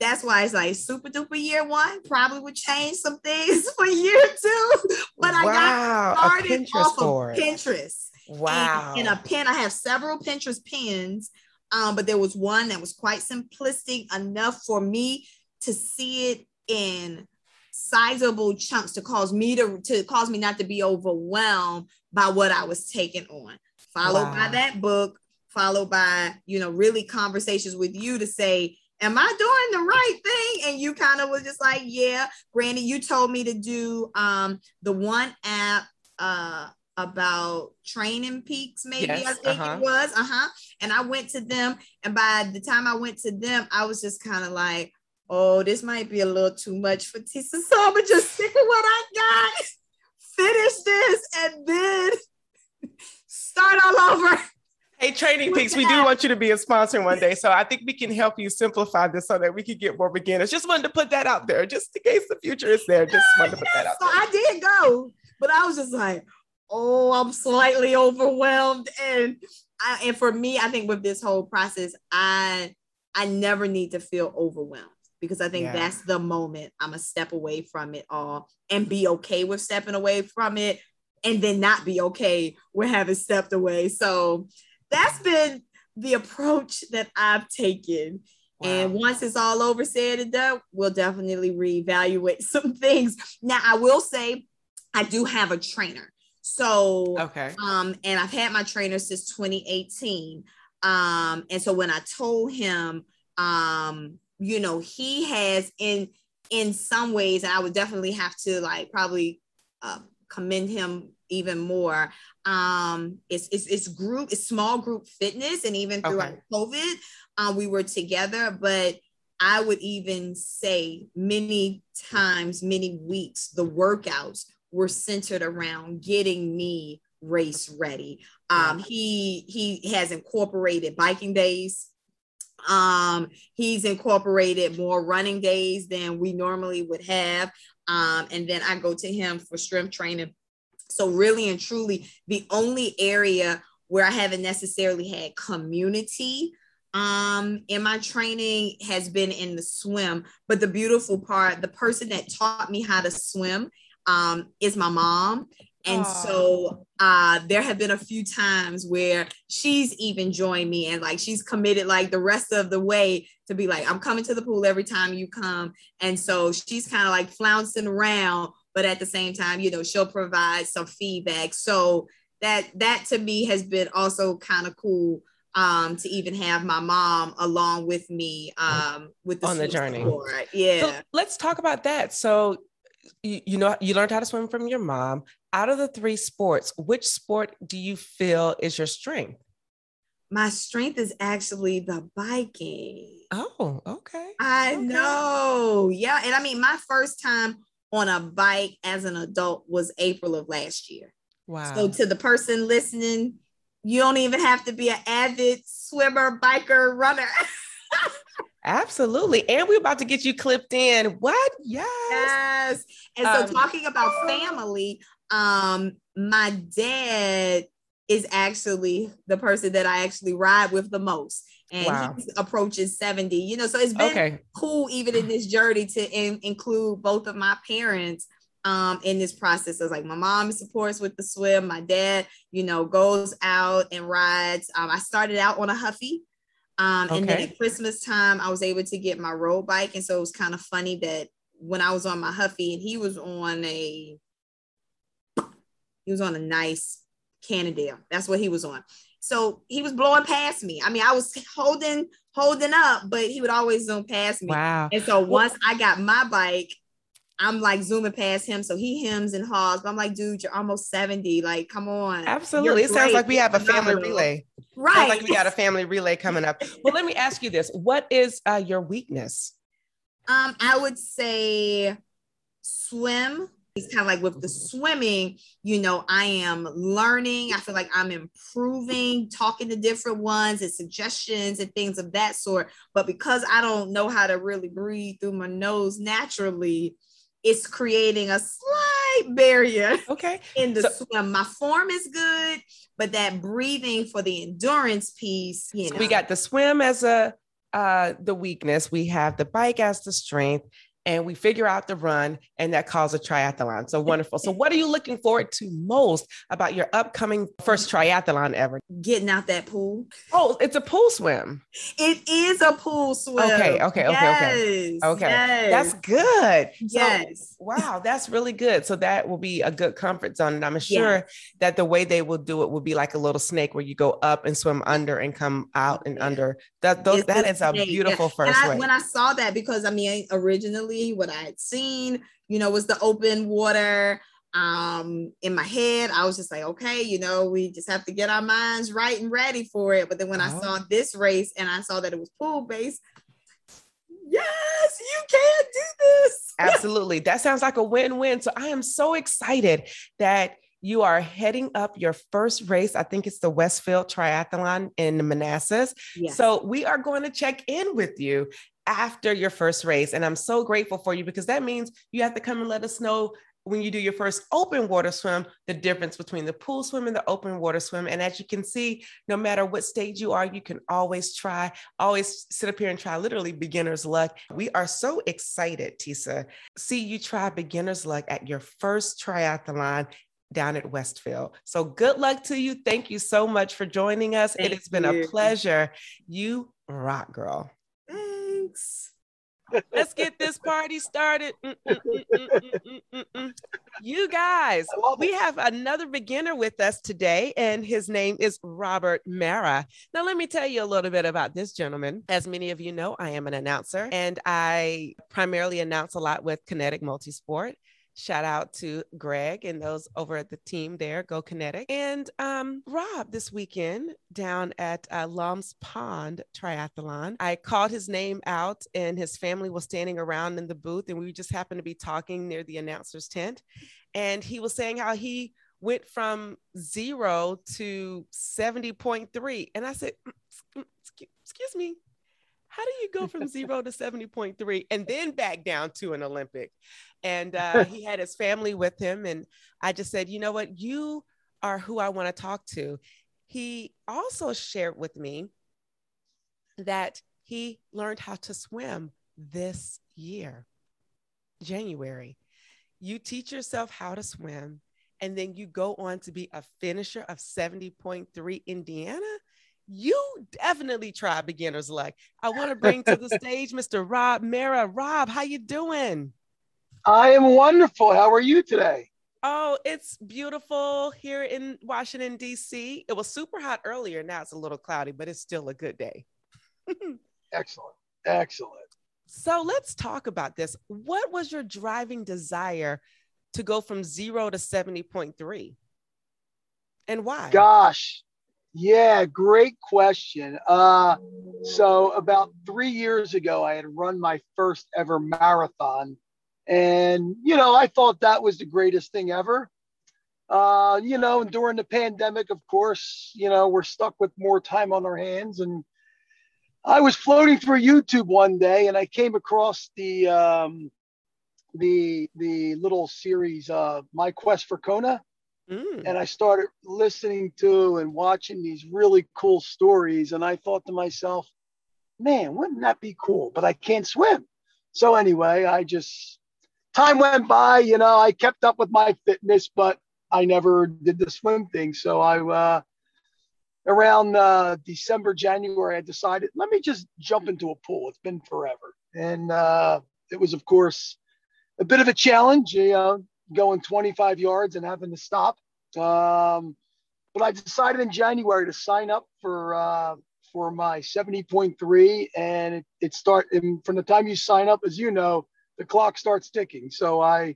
that's why it's like super duper year one probably would change some things for year two. But I wow, got started off board. of Pinterest. Wow. And, and a pen, I have several Pinterest pins, um, but there was one that was quite simplistic enough for me to see it in sizable chunks to cause me to, to cause me not to be overwhelmed by what I was taking on. Followed wow. by that book, followed by, you know, really conversations with you to say, am I doing the right thing? And you kind of was just like, yeah, Granny, you told me to do um, the one app uh, about Training Peaks, maybe yes, I think uh-huh. it was. Uh-huh. And I went to them. And by the time I went to them, I was just kind of like, oh, this might be a little too much for Tisa, so I'm gonna just stick with what I got, finish this, and then start all over. Hey, Training Peaks, we do want you to be a sponsor one day, so I think we can help you simplify this so that we can get more beginners. Just wanted to put that out there, just in case the future is there. Just wanted to put that out there. So I did go, but I was just like, oh, I'm slightly overwhelmed, and I, and for me, I think with this whole process, I I never need to feel overwhelmed. Because I think yeah. that's the moment I'm going to step away from it all and be okay with stepping away from it and then not be okay with having stepped away. So that's been the approach that I've taken. Wow. And once it's all over, said and done, we'll definitely reevaluate some things. Now, I will say I do have a trainer. So, okay. Um, and I've had my trainer since twenty eighteen. Um, and so when I told him, um, you know, he has in, in some ways, and I would definitely have to like probably, uh, commend him even more. Um, it's, it's, it's group, it's small group fitness. And even throughout okay. COVID, um, we were together, but I would even say many times, many weeks, the workouts were centered around getting me race ready. Um, he, he has incorporated biking days. Um, he's incorporated more running days than we normally would have. Um, and then I go to him for strength training. So really and truly, the only area where I haven't necessarily had community um, in my training has been in the swim. But the beautiful part, the person that taught me how to swim um, is my mom. And Aww. so uh, there have been a few times where she's even joined me and like, she's committed like the rest of the way to be like, I'm coming to the pool every time you come. And so she's kind of like flouncing around, but at the same time, you know, she'll provide some feedback. So that, that to me has been also kind of cool um, to even have my mom along with me um, with the on the journey. Support. Yeah. So let's talk about that. So you, you know, you learned how to swim from your mom. Out of the three sports, which sport do you feel is your strength? My strength is actually the biking. Oh, okay. I okay. know. Yeah. And I mean, my first time on a bike as an adult was April of last year. Wow. So to the person listening, you don't even have to be an avid swimmer, biker, runner. Absolutely. And we're about to get you clipped in. What? Yes. Yes. And so um, talking about family, um, my dad is actually the person that I actually ride with the most. And wow. he's approaching seventy, you know, so it's been okay. cool even in this journey to in- include both of my parents um, in this process. So it's like my mom supports with the swim. My dad, you know, goes out and rides. Um, I started out on a Huffy. Um, okay. And then at Christmas time, I was able to get my road bike. And so it was kind of funny that when I was on my Huffy and he was on a, he was on a nice Cannondale. That's what he was on. So he was blowing past me. I mean, I was holding, holding up, but he would always zoom past me. Wow. And so once I got my bike, I'm like zooming past him. So he hems and haws, but I'm like, dude, you're almost seventy. Like, come on. Absolutely. It sounds like we have a family relay. Right. Sounds like we got a family relay coming up. Well, let me ask you this. What is uh, your weakness? Um, I would say swim. It's kind of like with the swimming, you know, I am learning. I feel like I'm improving, talking to different ones and suggestions and things of that sort. But because I don't know how to really breathe through my nose naturally, it's creating a slight barrier okay. in the so, swim. My form is good, but that breathing for the endurance piece, you know. So we got the swim as a uh, the weakness. We have the bike as the strength. And we figure out the run, and that calls a triathlon. So wonderful. So what are you looking forward to most about your upcoming first triathlon ever? Getting out that pool. Oh, it's a pool swim. It is a pool swim. Okay. Okay. Yes, okay. Okay. Okay. Yes. That's good. So, yes. Wow. That's really good. So that will be a good comfort zone. And I'm sure yes. that the way they will do it will be like a little snake where you go up and swim under and come out and yeah. under. That, those, that is a snake. beautiful yeah. first and I, way. When I saw that, because I mean, originally, what I had seen, you know, was the open water. Um, in my head, I was just like, okay, you know, we just have to get our minds right and ready for it. But then when oh. I saw this race and I saw that it was pool based, yes, you can do this. Absolutely. That sounds like a win-win. So I am so excited that you are heading up your first race. I think it's the Westfield Triathlon in Manassas. Yes. So we are going to check in with you after your first race. And I'm so grateful for you because that means you have to come and let us know when you do your first open water swim, the difference between the pool swim and the open water swim. And as you can see, no matter what stage you are, you can always try, always sit up here and try literally beginner's luck. We are so excited, Tisa. See you try beginner's luck at your first triathlon down at Westfield. So good luck to you. Thank you so much for joining us. Thank it has been you. a pleasure. You rock, girl. Thanks. Let's get this party started. Mm, mm, mm, mm, mm, mm, mm, mm. You you guys. We have another beginner with us today, and his name is Robert Mara. Now, let me tell you a little bit about this gentleman. As many of you know, I am an announcer, and I primarily announce a lot with Kinetic Multisport. Shout out to Greg and those over at the team there, Go Kinetic. And um, Rob, this weekend down at uh, Lums Pond Triathlon, I called his name out and his family was standing around in the booth, and we just happened to be talking near the announcer's tent. And he was saying how he went from zero to seventy point three. And I said, excuse me. How do you go from zero to seventy point three and then back down to an Olympic? And uh, he had his family with him. And I just said, you know what? You are who I want to talk to. He also shared with me that he learned how to swim this year, January. You teach yourself how to swim, and then you go on to be a finisher of seventy point three Indiana. You definitely try beginner's luck. I want to bring to the stage Mister Rob Mara. Rob, how you doing? I am wonderful. How are you today? Oh, it's beautiful here in Washington, D C. It was super hot earlier. Now it's a little cloudy, but it's still a good day. Excellent. Excellent. So let's talk about this. What was your driving desire to go from zero to seventy point three? And why? Gosh. Yeah, great question. Uh, so about three years ago, I had run my first ever marathon. And, you know, I thought that was the greatest thing ever. Uh, you know, and during the pandemic, of course, you know, we're stuck with more time on our hands. And I was floating through YouTube one day, and I came across the um, the the little series, uh, My Quest for Kona. Mm. And I started listening to and watching these really cool stories. And I thought to myself, man, wouldn't that be cool? But I can't swim. So anyway, I just, time went by, you know, I kept up with my fitness, but I never did the swim thing. So I, uh, around uh, December, January, I decided, let me just jump into a pool. It's been forever. And uh, it was, of course, a bit of a challenge, you know, going twenty-five yards and having to stop. Um, but I decided in January to sign up for uh, for my seventy point three, and it, it start and from the time you sign up, as you know, the clock starts ticking. So I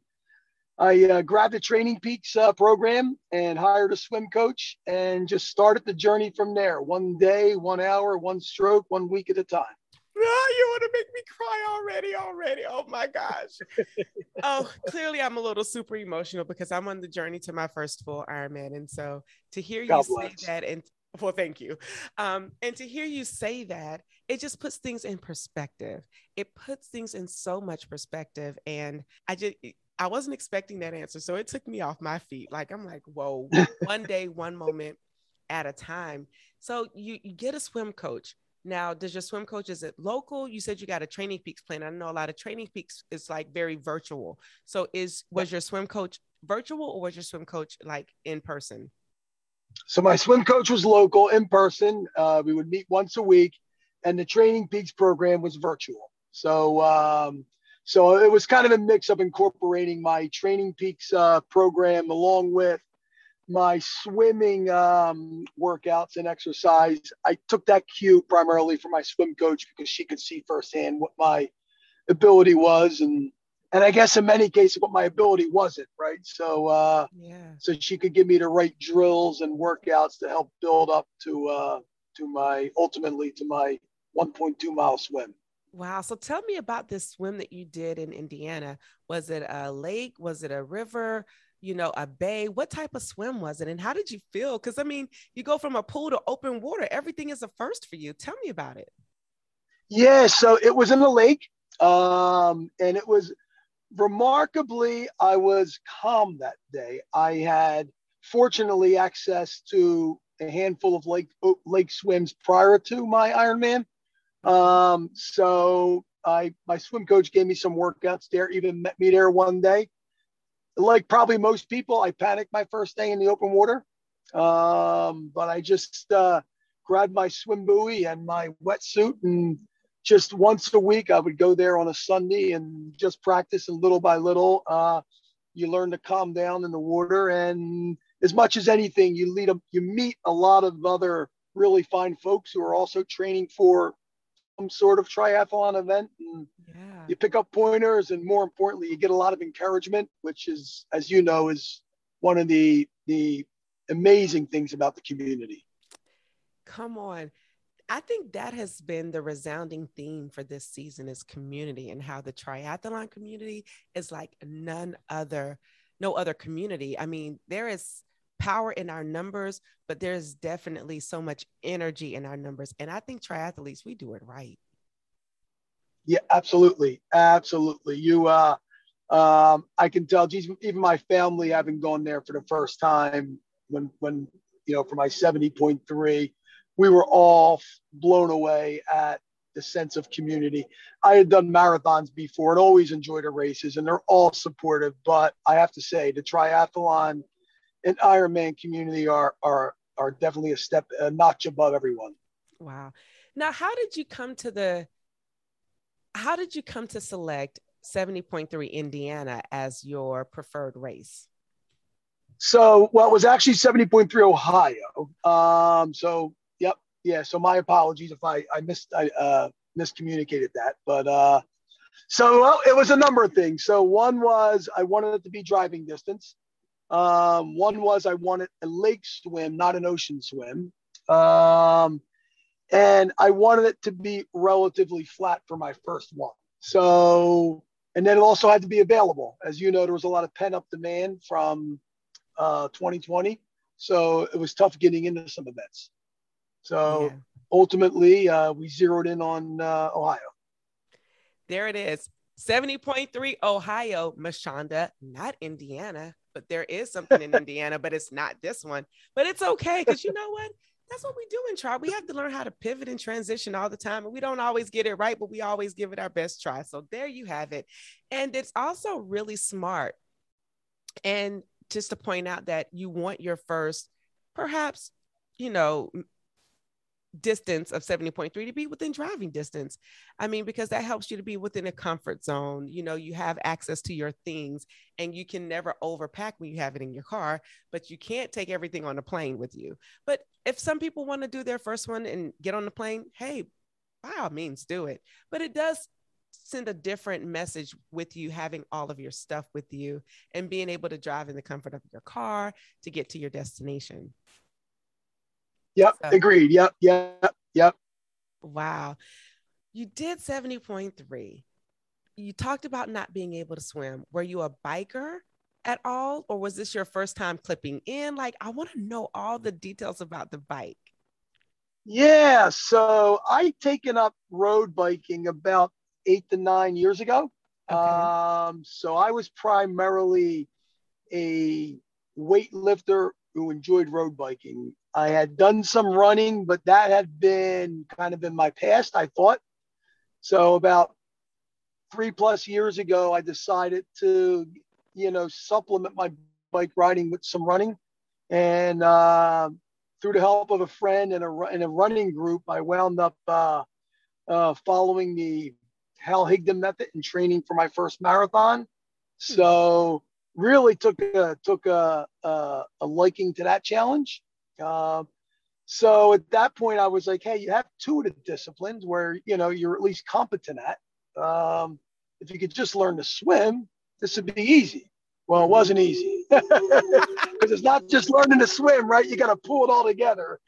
I uh, grabbed the Training Peaks uh, program and hired a swim coach and just started the journey from there. One day, one hour, one stroke, one week at a time. Oh, you want to make me cry already, already. Oh, my gosh. Oh, clearly I'm a little super emotional because I'm on the journey to my first full Ironman. And so to hear you God say bless. that, and well, thank you. Um, and to hear you say that, it just puts things in perspective. It puts things in so much perspective. And I just, I wasn't expecting that answer. So it took me off my feet. Like, I'm like, whoa, one day, one moment at a time. So you, you get a swim coach. Now, does your swim coach, is it local? You said you got a Training Peaks plan. I know a lot of Training Peaks is like very virtual. So is, was your swim coach virtual, or was your swim coach like in person? So my swim coach was local, in person. Uh, we would meet once a week, and the Training Peaks program was virtual. So, um, so it was kind of a mix of incorporating my Training Peaks uh, program along with my swimming um, workouts and exercise. I took that cue primarily from my swim coach because she could see firsthand what my ability was. And, and I guess in many cases, what my ability wasn't, right? So, uh, yeah. So she could give me the right drills and workouts to help build up to, uh, to my, ultimately to my one point two mile swim. Wow. So tell me about this swim that you did in Indiana. Was it a lake? Was it a river? You know, a bay? What type of swim was it? And how did you feel? Because, I mean, you go from a pool to open water. Everything is a first for you. Tell me about it. Yeah, so it was in the lake. Um, and it was remarkably, I was calm that day. I had fortunately access to a handful of lake, lake swims prior to my Ironman. Um, so I, my swim coach gave me some workouts there, even met me there one day. Like probably most people, I panicked my first day in the open water, um, but I just uh, grabbed my swim buoy and my wetsuit, and just once a week I would go there on a Sunday and just practice, and little by little uh, you learn to calm down in the water. And as much as anything, you lead a, you meet a lot of other really fine folks who are also training for some sort of triathlon event. And yeah. You pick up pointers, and more importantly, you get a lot of encouragement, which is, as you know, is one of the, the amazing things about the community. Come on. I think that has been the resounding theme for this season is community, and how the triathlon community is like none other, no other community. I mean, there is power in our numbers, but there's definitely so much energy in our numbers. And I think triathletes, we do it right. Yeah, absolutely. Absolutely. You, uh, um, I can tell, geez, even my family, having gone there for the first time when, when, you know, for my seventy point three, we were all blown away at the sense of community. I had done marathons before and always enjoyed the races, and they're all supportive. But I have to say, the triathlon and Ironman community are are are definitely a step, a notch above everyone. Wow! Now, how did you come to the? How did you come to select seventy point three Indiana as your preferred race? So, well, it was actually seventy point three Ohio. Um, so. Yeah, so my apologies if I I missed I uh, miscommunicated that, but uh, so well, it was a number of things. So one was I wanted it to be driving distance. Um, one was I wanted a lake swim, not an ocean swim, um, and I wanted it to be relatively flat for my first one. So, and then it also had to be available. As you know, there was a lot of pent up demand from uh, twenty twenty, so it was tough getting into some events. So yeah. Ultimately, uh, we zeroed in on uh, Ohio. There it is. seventy point three Ohio, Mashonda, not Indiana, but there is something in Indiana, but it's not this one. But it's okay, because you know what? That's what we do in tri. We have to learn how to pivot and transition all the time. And we don't always get it right, but we always give it our best try. So there you have it. And it's also really smart. And just to point out that you want your first, perhaps, you know, distance of seventy point three to be within driving distance. I mean, because that helps you to be within a comfort zone. You know, you have access to your things, and you can never overpack when you have it in your car, but you can't take everything on a plane with you. But if some people want to do their first one and get on the plane, hey, by all means do it. But it does send a different message with you having all of your stuff with you and being able to drive in the comfort of your car to get to your destination. Yep. So. Agreed. Yep. Yep. Yep. Wow. You did seventy point three. You talked about not being able to swim. Were you a biker at all? Or was this your first time clipping in? Like, I want to know all the details about the bike. Yeah. So I taken up road biking about eight to nine years ago. Okay. Um, so I was primarily a weightlifter who enjoyed road biking. I had done some running, but that had been kind of in my past, I thought. So about three plus years ago, I decided to, you know, supplement my bike riding with some running. And uh, through the help of a friend and a, and a running group, I wound up uh, uh, following the Hal Higdon method and training for my first marathon. So really took a, took a, a, a liking to that challenge. Uh, so at that point I was like, hey, you have two of the disciplines where, you know, you're at least competent at, um, if you could just learn to swim, this would be easy. Well, it wasn't easy because it's not just learning to swim, right? You got to pull it all together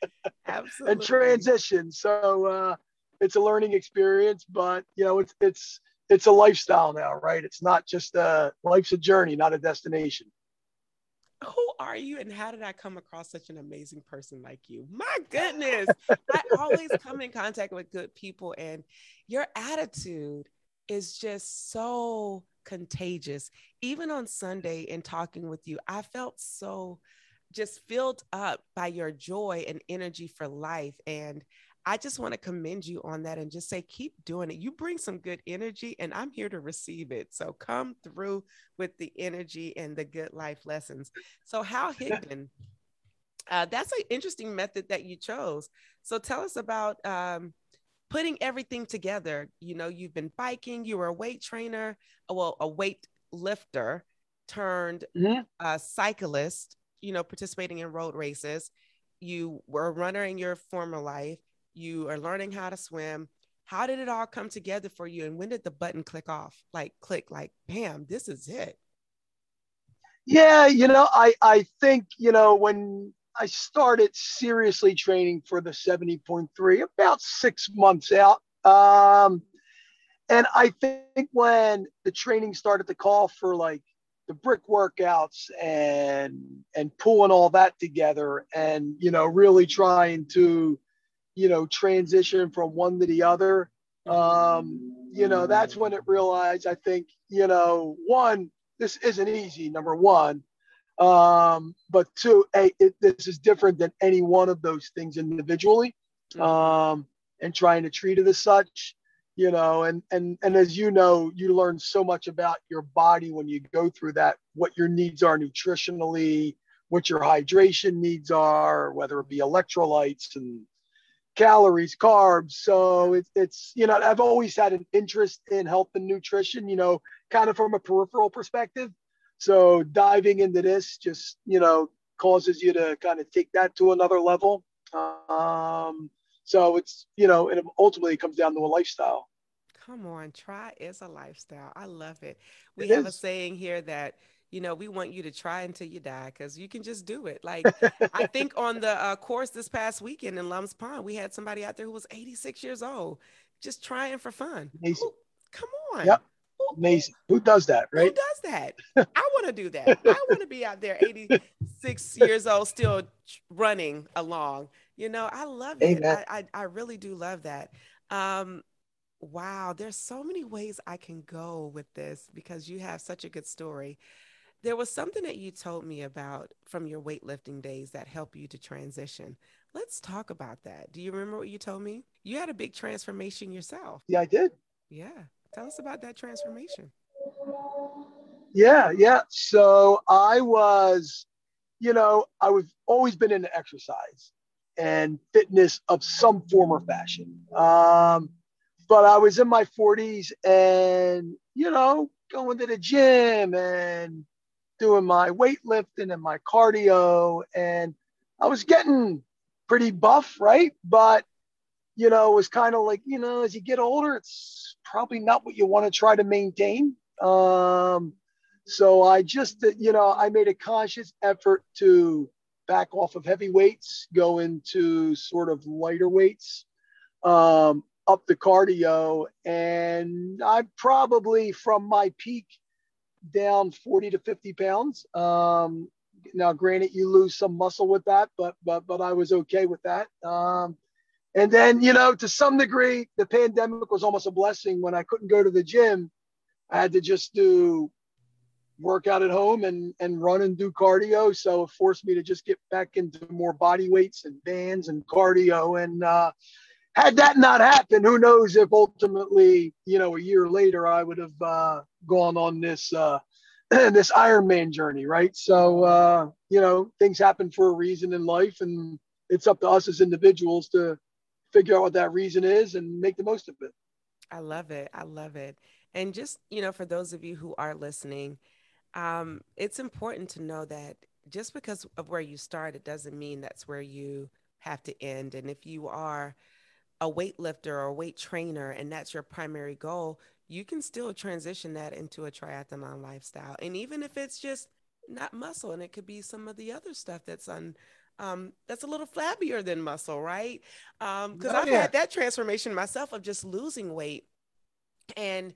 and transition. So, uh, it's a learning experience, but you know, it's, it's, it's a lifestyle now, right? It's not just a life's a journey, not a destination. Who are you and how did I come across such an amazing person like you? My goodness. I always come in contact with good people, and your attitude is just so contagious. Even on Sunday in talking with you, I felt so just filled up by your joy and energy for life. And I just want to commend you on that and just say, keep doing it. You bring some good energy and I'm here to receive it. So come through with the energy and the good life lessons. So Hal Higdon, uh, that's an interesting method that you chose. So tell us about um, putting everything together. You know, you've been biking, you were a weight trainer, well, a weight lifter, turned mm-hmm. uh, cyclist, you know, participating in road races. You were a runner in your former life. You are learning how to swim. How did it all come together for you? And when did the button click off? Like click, like, bam, this is it. Yeah. You know, I, I think, you know, when I started seriously training for the seventy point three, about six months out. Um, and I think when the training started to call for like the brick workouts and, and pulling all that together and, you know, really trying to, you know, transition from one to the other. Um, you know, that's when it realized, I think, you know, one, this isn't easy, number one. Um, but two, hey, it, this is different than any one of those things individually, um, and trying to treat it as such, you know, and, and, and as you know, you learn so much about your body when you go through that, what your needs are nutritionally, what your hydration needs are, whether it be electrolytes and calories, carbs. So it's, it's, you know, I've always had an interest in health and nutrition, you know, kind of from a peripheral perspective. So diving into this just, you know, causes you to kind of take that to another level. Um, so it's, you know, and it ultimately comes down to a lifestyle. Come on, try is a lifestyle. I love it. We it have is. a saying here that, you know, we want you to try until you die because you can just do it. Like I think on the uh, course this past weekend in Lums Pond, we had somebody out there who was eighty-six years old, just trying for fun. Amazing. Who, come on. Yep. Who, Amazing. Who does that, right? Who does that? I want to do that. I want to be out there eighty-six years old, still running along. You know, I love Amen. it. I, I I really do love that. Um, wow. There's so many ways I can go with this because you have such a good story. There was something that you told me about from your weightlifting days that helped you to transition. Let's talk about that. Do you remember what you told me? You had a big transformation yourself. Yeah, I did. Yeah. Tell us about that transformation. Yeah, yeah. So I was, you know, I was always been into exercise and fitness of some form or fashion. Um, but I was in my forties and, you know, going to the gym and doing my weightlifting and my cardio, and I was getting pretty buff, right? But, you know, it was kind of like, you know, as you get older, it's probably not what you want to try to maintain. Um, so I just, you know, I made a conscious effort to back off of heavy weights, go into sort of lighter weights, um, up the cardio. And I probably from my peak down forty to fifty pounds. Um, now, granted, you lose some muscle with that, but but but I was okay with that. Um, and then, you know, to some degree, the pandemic was almost a blessing. When I couldn't go to the gym, I had to just do workout at home and and run and do cardio. So it forced me to just get back into more body weights and bands and cardio. And uh, had that not happened, who knows if ultimately, you know, a year later, I would have uh, gone on this uh, this Ironman journey, right? So, uh, you know, things happen for a reason in life, and it's up to us as individuals to figure out what that reason is and make the most of it. I love it. I love it. And just, you know, for those of you who are listening, um, it's important to know that just because of where you started doesn't mean that's where you have to end. And if you are a weightlifter or a weight trainer, and that's your primary goal, you can still transition that into a triathlon lifestyle. And even if it's just not muscle, and it could be some of the other stuff that's on, um, that's a little flabbier than muscle, right? Um, because oh, I've yeah. had that transformation myself of just losing weight, and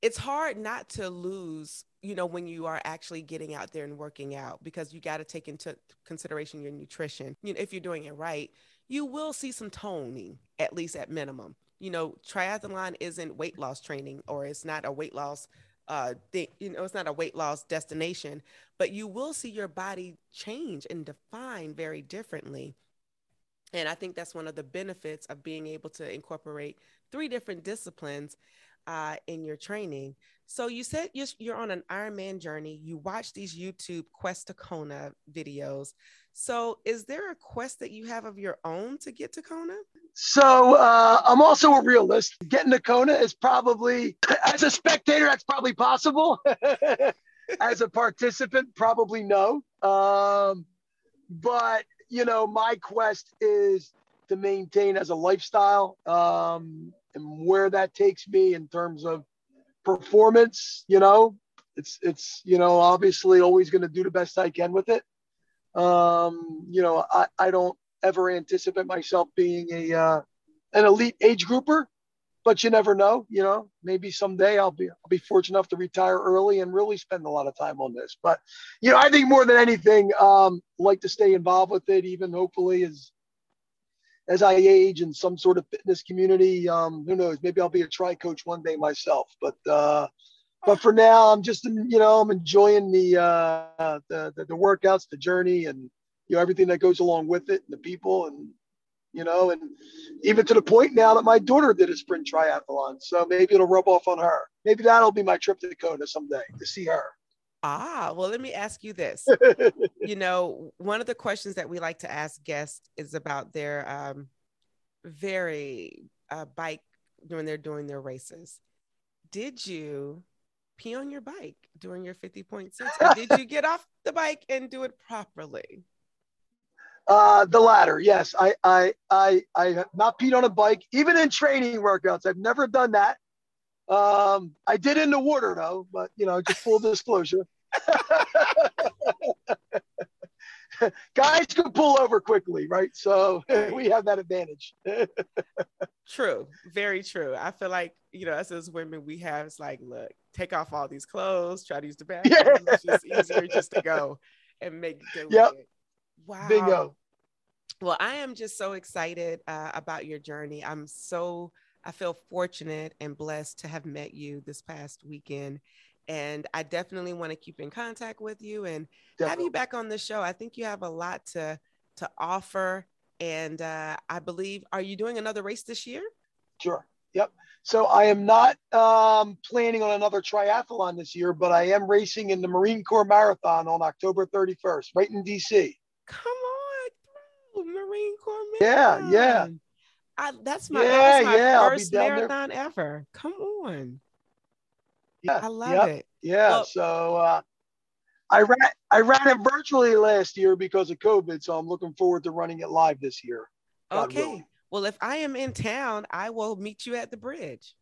it's hard not to lose, you know, when you are actually getting out there and working out, because you got to take into consideration your nutrition. You know, if you're doing it right, you will see some toning, at least at minimum. You know, triathlon isn't weight loss training, or it's not a weight loss uh, thing, you know, it's not a weight loss destination, but you will see your body change and define very differently. And I think that's one of the benefits of being able to incorporate three different disciplines uh, in your training. So you said you're, you're on an Ironman journey. You watch these YouTube Quest to Kona videos. So is there a quest that you have of your own to get to Kona? So uh, I'm also a realist. Getting to Kona is probably, as a spectator, that's probably possible. As a participant, probably no. Um, but, you know, my quest is to maintain as a lifestyle, um, and where that takes me in terms of performance, you know, it's, it's, you know, obviously always going to do the best I can with it. Um, you know, I, I don't ever anticipate myself being a, uh, an elite age grouper, but you never know, you know, maybe someday I'll be, I'll be fortunate enough to retire early and really spend a lot of time on this. But, you know, I think more than anything, um, like to stay involved with it, even hopefully as, as I age in some sort of fitness community. Um, who knows, maybe I'll be a tri coach one day myself, but, uh, but for now I'm just, you know, I'm enjoying the, uh, the, the, the workouts, the journey, and, you know, everything that goes along with it, and the people, and, you know, and even to the point now that my daughter did a sprint triathlon. So maybe it'll rub off on her. Maybe that'll be my trip to Kona someday, to see her. Ah, well, let me ask you this. You know, one of the questions that we like to ask guests is about their um, very uh, bike when they're doing their races. Did you pee on your bike during your fifty point six? Or did you get off the bike and do it properly? Uh, the latter. Yes. I, I, I, I have not peed on a bike, even in training workouts. I've never done that. Um, I did in the water though, but you know, just full disclosure, guys can pull over quickly, right? So we have that advantage. True. Very true. I feel like, you know, us as women, we have, it's like, look, take off all these clothes, try to use the bathroom. Yeah. It's just easier just to go and make do yep. with it. Wow. Bingo. Well, I am just so excited uh, about your journey. I'm so, I feel fortunate and blessed to have met you this past weekend. And I definitely want to keep in contact with you and definitely. Have you back on the show. I think you have a lot to, to offer. And uh, I believe, are you doing another race this year? Sure. Yep. So I am not um, planning on another triathlon this year, but I am racing in the Marine Corps Marathon on October thirty-first, right in D C. Come on, Marine Corps Marathon. Yeah, yeah. I, that's my, yeah, that was my yeah, first marathon there. Ever. Come on. Yeah, I love yep, it. Yeah. Well, so uh, I ran I ran it virtually last year because of COVID, so I'm looking forward to running it live this year. God okay. Willing. Well, if I am in town, I will meet you at the bridge.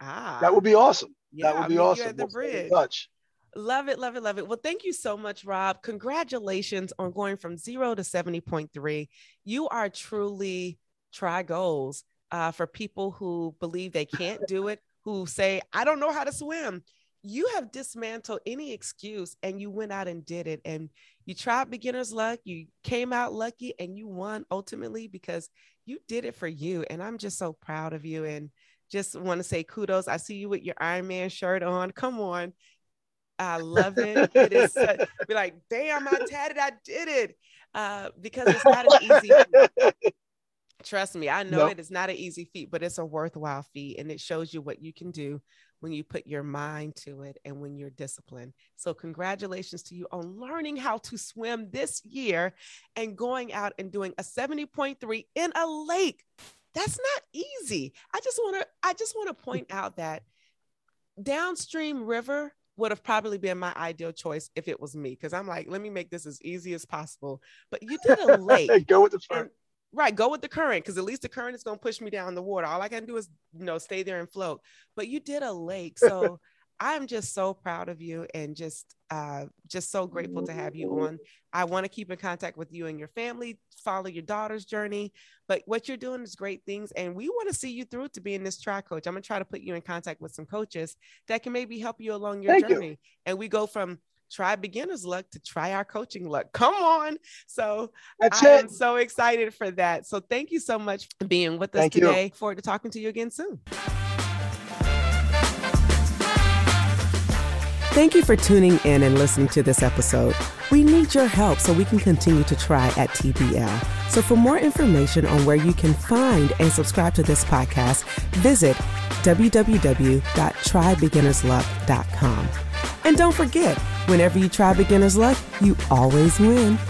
Ah, that would be awesome. Yeah, that would I'll be meet awesome. You at the we'll bridge. Touch. Love it. Love it. Love it. Well, thank you so much, Rob. Congratulations on going from zero to seventy point three. You are truly try goals uh, for people who believe they can't do it, who say, I don't know how to swim. You have dismantled any excuse and you went out and did it. And you tried beginner's luck. You came out lucky and you won ultimately because you did it for you. And I'm just so proud of you. And just want to say kudos. I see you with your Iron Man shirt on. Come on. I love it. It is such, be like, damn, I did it. I did it. Uh, because it's not an easy feat. Trust me, I know nope. It is not an easy feat, but it's a worthwhile feat. And it shows you what you can do when you put your mind to it and when you're disciplined. So congratulations to you on learning how to swim this year and going out and doing a seventy point three in a lake. That's not easy. I just want to, I just want to point out that downstream river would have probably been my ideal choice if it was me. Because I'm like, let me make this as easy as possible. But you did a lake. Go with the current. Right. Go with the current. Because at least the current is going to push me down the water. All I can do is, you know, stay there and float. But you did a lake. So I'm just so proud of you and just, uh, just so grateful to have you on. I want to keep in contact with you and your family, follow your daughter's journey, but what you're doing is great things. And we want to see you through to being this tri coach. I'm going to try to put you in contact with some coaches that can maybe help you along your Thank journey. You. And we go from try beginner's luck to try our coaching luck. Come on. So That's I it. am so excited for that. So thank you so much for being with us Thank today. You. Forward to talking to you again soon. Thank you for tuning in and listening to this episode. We need your help so we can continue to try at T B L. So for more information on where you can find and subscribe to this podcast, visit w w w dot try beginners luck dot com. And don't forget, whenever you try beginner's luck, you always win.